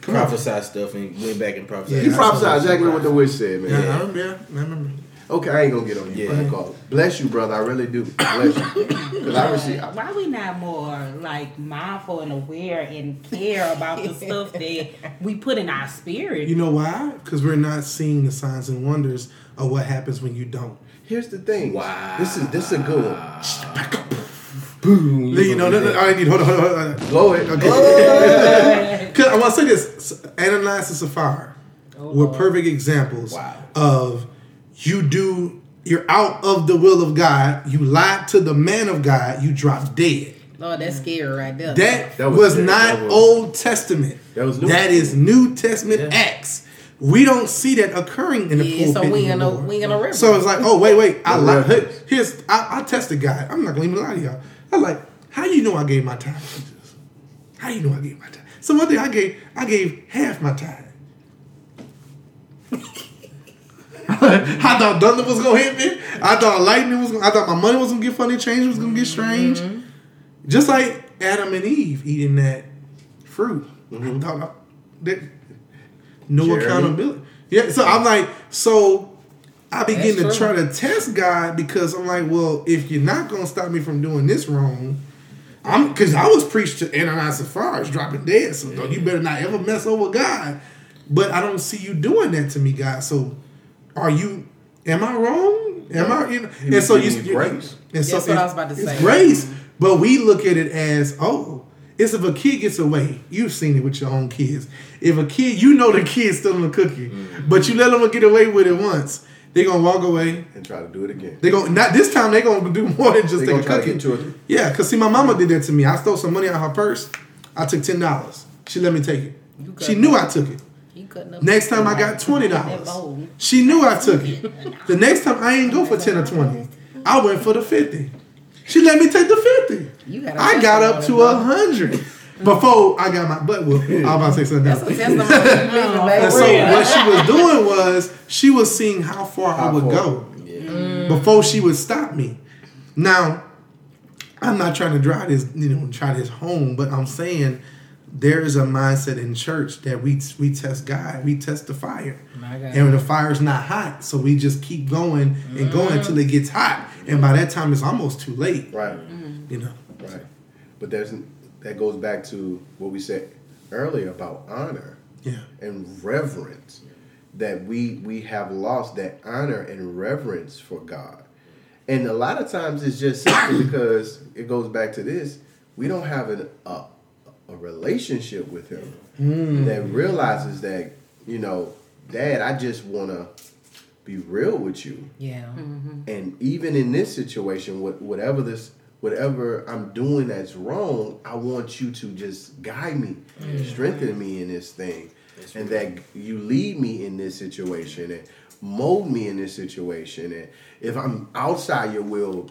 prophesied stuff and went back and prophesied. Yeah, he prophesied exactly what the witch said, man. Yeah, I remember. I remember. Okay, I ain't gonna get on you. Yeah. Call. Bless you, brother. I really do. Bless you. Because I receive. I- Why we not more like mindful and aware and care about the stuff that we put in our spirit? You know why? Because we're not seeing the signs and wonders of what happens when you don't. Here's the thing. Wow. This is this is a good one. Boom. You, you know, no, no, I need hold on, hold on, hold on. Blow it. Okay. Cause I want to say this: Ananias and Sapphira oh, were perfect examples wow. of you do. You're out of the will of God. You lied to the man of God. You dropped dead. Oh, that's scary right there. That, that was, was not that was, Old Testament. That was New that Testament. is New Testament yeah. Acts. We don't see that occurring in the yeah, pulpit so we anymore. Gonna, we gonna so it's like, oh wait, wait. I lied. Here's I, I tested God. I'm not gonna even lie to y'all. I'm like, how do you know I gave my time? How do you know I gave my time? So one thing I gave, I gave half my time. I thought Dunlap was gonna hit me. I thought lightning was. Gonna, I thought my money was gonna get funny. Change was gonna get strange. Mm-hmm. Just like Adam and Eve eating that fruit. Mm-hmm. I thought I, that, no Jeremy. accountability. Yeah. So I'm like, so. I begin That's to true. try to test God because I'm like, well, if you're not going to stop me from doing this wrong, I'm because I was preached to Ananias and Sapphira dropping dead, so yeah. you better not ever mess over God. But I don't see you doing that to me, God. So are you? Am I wrong? Am I? You know, and so you grace. And so That's what I was about to say. It's grace, but we look at it as oh. It's if a kid gets away. You've seen it with your own kids. If a kid, you know the kid's stealing a cookie, mm. but you let them get away with it once. They're going to walk away. And try to do it again. They gonna, not this time, they're going to do more than just they take a cookie. To to yeah, because see, my mama did that to me. I stole some money out of her purse. I took ten dollars. She let me take it. She knew I took it. Next time I got twenty dollars. She knew I took it. The next time I ain't go for ten or twenty. I went for the fifty. She let me take the fifty. You gotta I got up to one hundred. Before I got my butt whooped, I was about to say something else. And so what she was doing was she was seeing how far how I would far. go yeah. mm. before she would stop me. Now, I'm not trying to drive this, you know, try this home, but I'm saying there is a mindset in church that we we test God, we test the fire, and when the fire is not hot, so we just keep going and going until it gets hot, and by that time it's almost too late. Right. You know. Right. But there's. That goes back to what we said earlier about honor yeah. and reverence. That we we have lost that honor and reverence for God. And a lot of times it's just simply because it goes back to this. We don't have an, a, a relationship with him mm. that realizes that, you know, Dad, I just want to be real with you. Yeah. Mm-hmm. And even in this situation, whatever this, whatever I'm doing that's wrong, I want you to just guide me, mm-hmm. strengthen me in this thing. That's and real. That you lead me in this situation and mold me in this situation. And if I'm outside your will,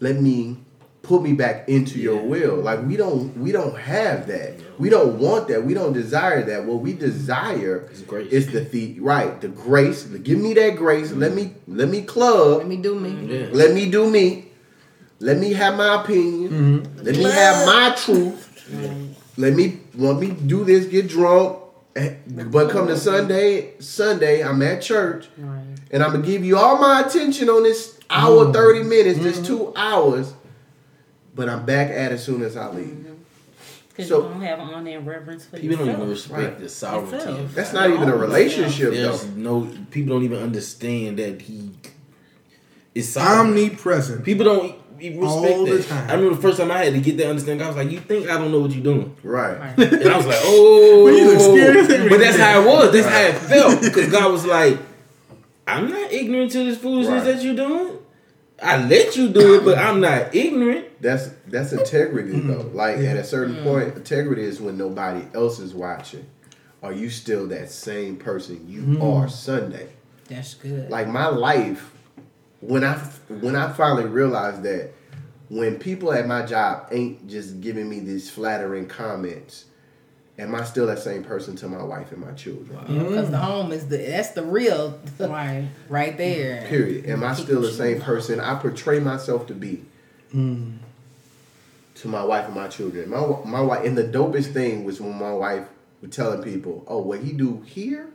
let me put me back into yeah. your will. Like we don't, we don't have that. No. We don't want that. We don't desire that. What we desire grace. is the, the right, the grace. Give me that grace. Mm-hmm. Let me, let me club. Let me do me. Mm-hmm. Let me do me. Let me have my opinion. Mm-hmm. Let me have my truth. Mm-hmm. Let me, let me do this. Get drunk. But come to Sunday, Sunday I'm at church, right. and I'm gonna give you all my attention on this hour, mm-hmm. thirty minutes, mm-hmm. this two hours. But I'm back at it as soon as I leave. Mm-hmm. Because so, you don't have honor and reverence for people. People don't even respect right. the sovereignty. Itself. That's not even a relationship, There's though. No, people don't even understand that he is sovereign. Omnipresent. People don't even respect all that. The time. I remember the first time I had to get that understanding. I was like, "You think I don't know what you're doing?" Right. right. And I was like, "Oh, but, you look scared. But that's how it was. That's right. how it felt." Because God was like, "I'm not ignorant to this foolishness right. that you're doing. I let you do it, but I'm not ignorant." That's that's integrity though. Like yeah. at a certain yeah. point, integrity is when nobody else is watching. Are you still that same person you mm. are Sunday? That's good. Like my life, when I when I finally realized that when people at my job ain't just giving me these flattering comments, am I still that same person to my wife and my children? Because wow. mm. the home is the that's the real right right there. Period. Am I still the same person I portray myself to be mm. to my wife and my children? My my wife, and the dopest thing was when my wife was telling people, "Oh, what he do here?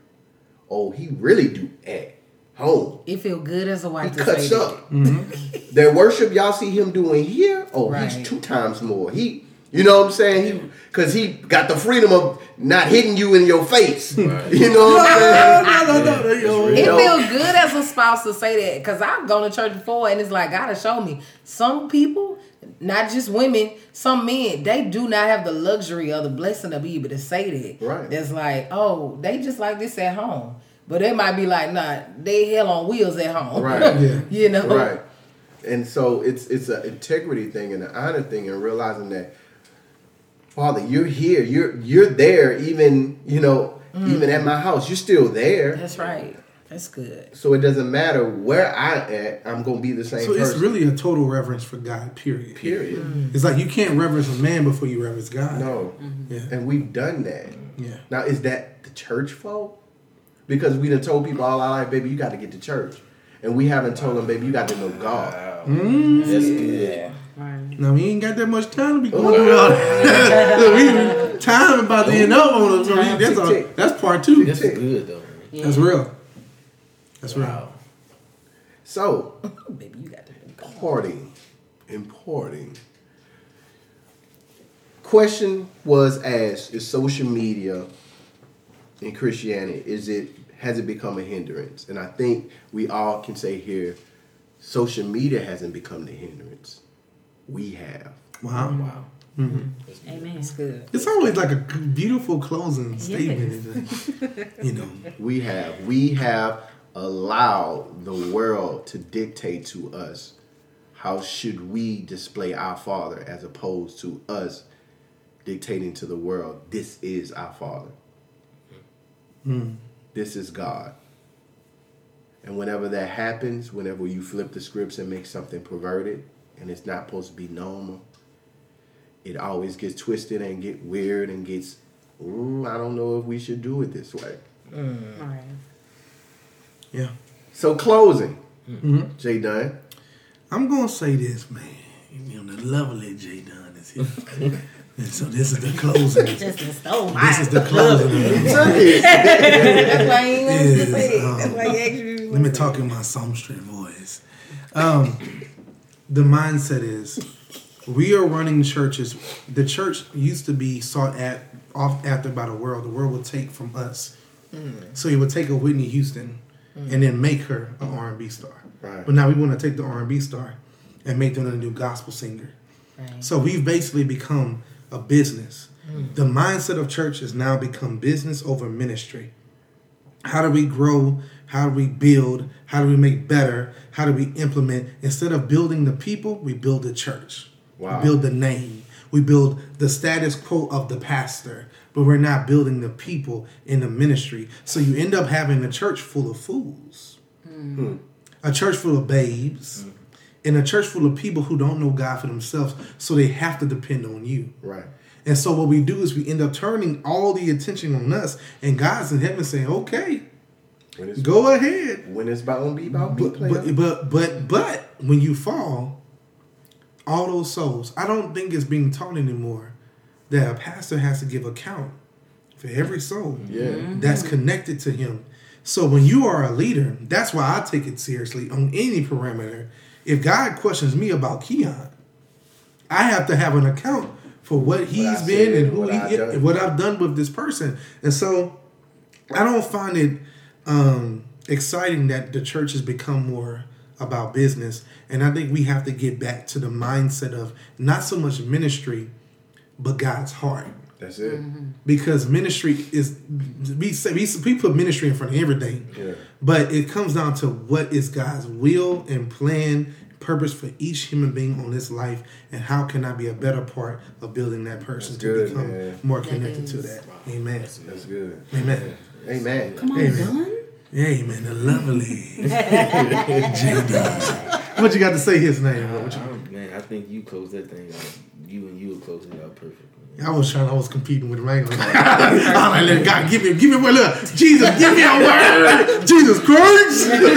Oh, he really do at home." It feel good as a wife. He to cuts say up. That. Mm-hmm. That worship y'all see him doing here. Oh, right. he's two times more. He. You know what I'm saying? He, cause he got the freedom of not hitting you in your face. Right. You know what I'm saying? No, no, no, no, no, no. It feels good as a spouse to say that, cause I've gone to church before and it's like God has shown me some people, not just women, some men, they do not have the luxury or the blessing of being able to say that. Right. That's like, oh, they just like this at home, but they might be like, nah, they hell on wheels at home. Right. Yeah. You know. Right. And so it's it's an integrity thing and an honor thing and realizing that. Father, you're here. You're you're there. Even you know, mm. even at my house, you're still there. That's right. That's good. So it doesn't matter where I at. I'm gonna be the same. So person. It's really a total reverence for God. Period. Period. Mm. It's like you can't reverence a man before you reverence God. No. Mm-hmm. Yeah. And we've done that. Yeah. Now is that the church fault? Because we done told people all our life, baby, you got to get to church, and we haven't told them, baby, you got to know God. Wow. Mm. That's good. Yeah. Right. Now we ain't got that much time to be going through all that. We time about to end up on it. So we, that's, all, that's part two. That's good though. Yeah. That's real. That's wow. real. So, baby, you got to parting, importing. Question was asked: is social media in Christianity? Is it has it become a hindrance? And I think we all can say here, social media hasn't become the hindrance. We have. Wow. Wow. Mm-hmm. That's Amen. It's good. It's always like a beautiful closing yes. statement. You know, we have. We have allowed the world to dictate to us how should we display our Father as opposed to us dictating to the world, this is our Father. Mm. This is God. And whenever that happens, whenever you flip the scripts and make something perverted, and it's not supposed to be normal. It always gets twisted and get weird and gets, ooh, I don't know if we should do it this way. Mm. All right. Yeah. So closing, mm-hmm. Jay Dunn. I'm going to say this, man. You know, the lovely Jay Dunn is here. And so this is the closing. This is so nice. This is the closing. That's why he wants to say it. That's why he actually wants to say it. Let me talk in my Psalm Street voice. Um... The mindset is, we are running churches. The church used to be sought at, off after by the world. The world would take from us. Mm. So you would take a Whitney Houston mm. and then make her an R and B star. Right. But now we want to take the R and B star and make them a new gospel singer. Right. So we've basically become a business. Mm. The mindset of church has now become business over ministry. How do we grow How do we build? How do we make better? How do we implement? Instead of building the people, we build the church. Wow. We build the name. We build the status quo of the pastor, but we're not building the people in the ministry. So you end up having a church full of fools, mm-hmm. a church full of babes, mm-hmm. and a church full of people who don't know God for themselves, so they have to depend on you. Right. And so what we do is we end up turning all the attention on us, and God's in heaven saying, okay, go about, ahead. When it's about to be about but, be but, but, but, but when you fall, all those souls, I don't think it's being taught anymore that a pastor has to give account for every soul yeah. that's connected to him. So when you are a leader, that's why I take it seriously on any parameter. If God questions me about Keon, I have to have an account for what he's been and who he is and what I've done with this person. And so I don't find it um, exciting that the church has become more about business. And I think we have to get back to the mindset of not so much ministry, but God's heart. That's it. Mm-hmm. Because ministry is, we say, we, we put ministry in front of everything, yeah. but it comes down to what is God's will and plan, purpose for each human being on this life, and how can I be a better part of building that person that's to good, become man. More connected to that. Wow. Amen. That's, that's good. Amen. Yeah. Amen. Come on, Dylan. Amen. The lovely Jay Dunn. What you got to say his name? Uh, what you I man, I think you closed that thing out. You and you closed it out perfectly. I was trying. I was competing with him. I was like, I was like, God, give me, give me a word. Look, Jesus, give me a word. Jesus Christ, give me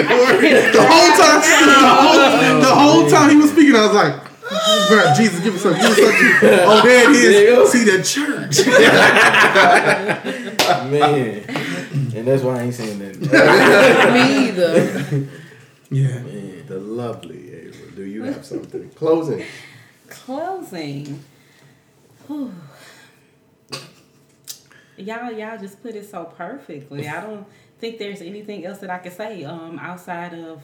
a word. The whole time, the whole, the whole time he was speaking, I was like, bro, Jesus, give me something. Give me something. Oh, there it is. See the church, man. And that's why I ain't saying that. Me either. Yeah, man. The lovely Avril. Do you have something closing? Closing. Whew. Y'all, y'all just put it so perfectly. I don't think there's anything else that I could say um, outside of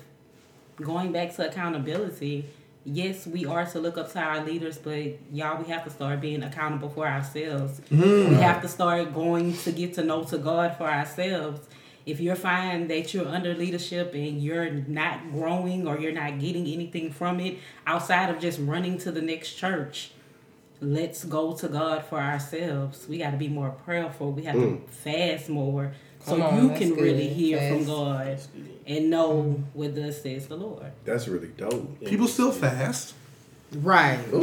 going back to accountability. Yes, we are to look up to our leaders, but y'all, we have to start being accountable for ourselves. Mm. We have to start going to get to know to God for ourselves. If you're finding that you're under leadership and you're not growing or you're not getting anything from it outside of just running to the next church, let's go to God for ourselves. We got to be more prayerful. We have mm. to fast more. Come so on, you can good. Really hear fast. From God and know what thus says the Lord. That's really dope. People still fast. Right. Ooh,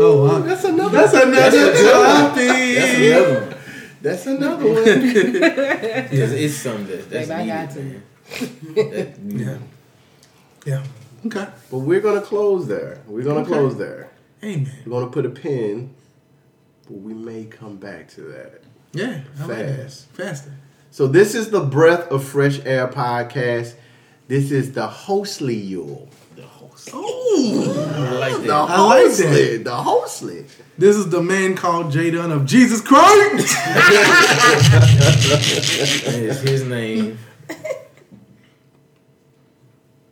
oh, uh, that's another That's another topic. That's another one. That's another one. Because it's something that, that's like I got to. That, yeah. Yeah. Okay. But we're going to close there. We're going to okay. close there. Amen. We're going to put a pin, but we may come back to that. Yeah. Fast. Like that. Faster. So this is the Breath of Fresh Air podcast. This is the Hostly Yule. The Hostly. Oh, I like that. The I Hostly. Like that. The Hostly. This is the man called Jay Dunn of Jesus Christ. That is his name.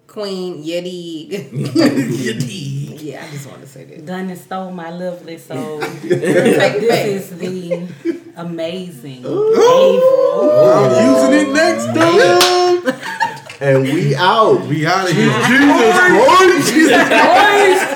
Queen Yeti. Yeti. Yeah, I just want to say that. Dunn and stole my lovely soul. This is the amazing Avril. I'm using it next time. And we out. We out of here. Jesus Christ. Jesus Christ.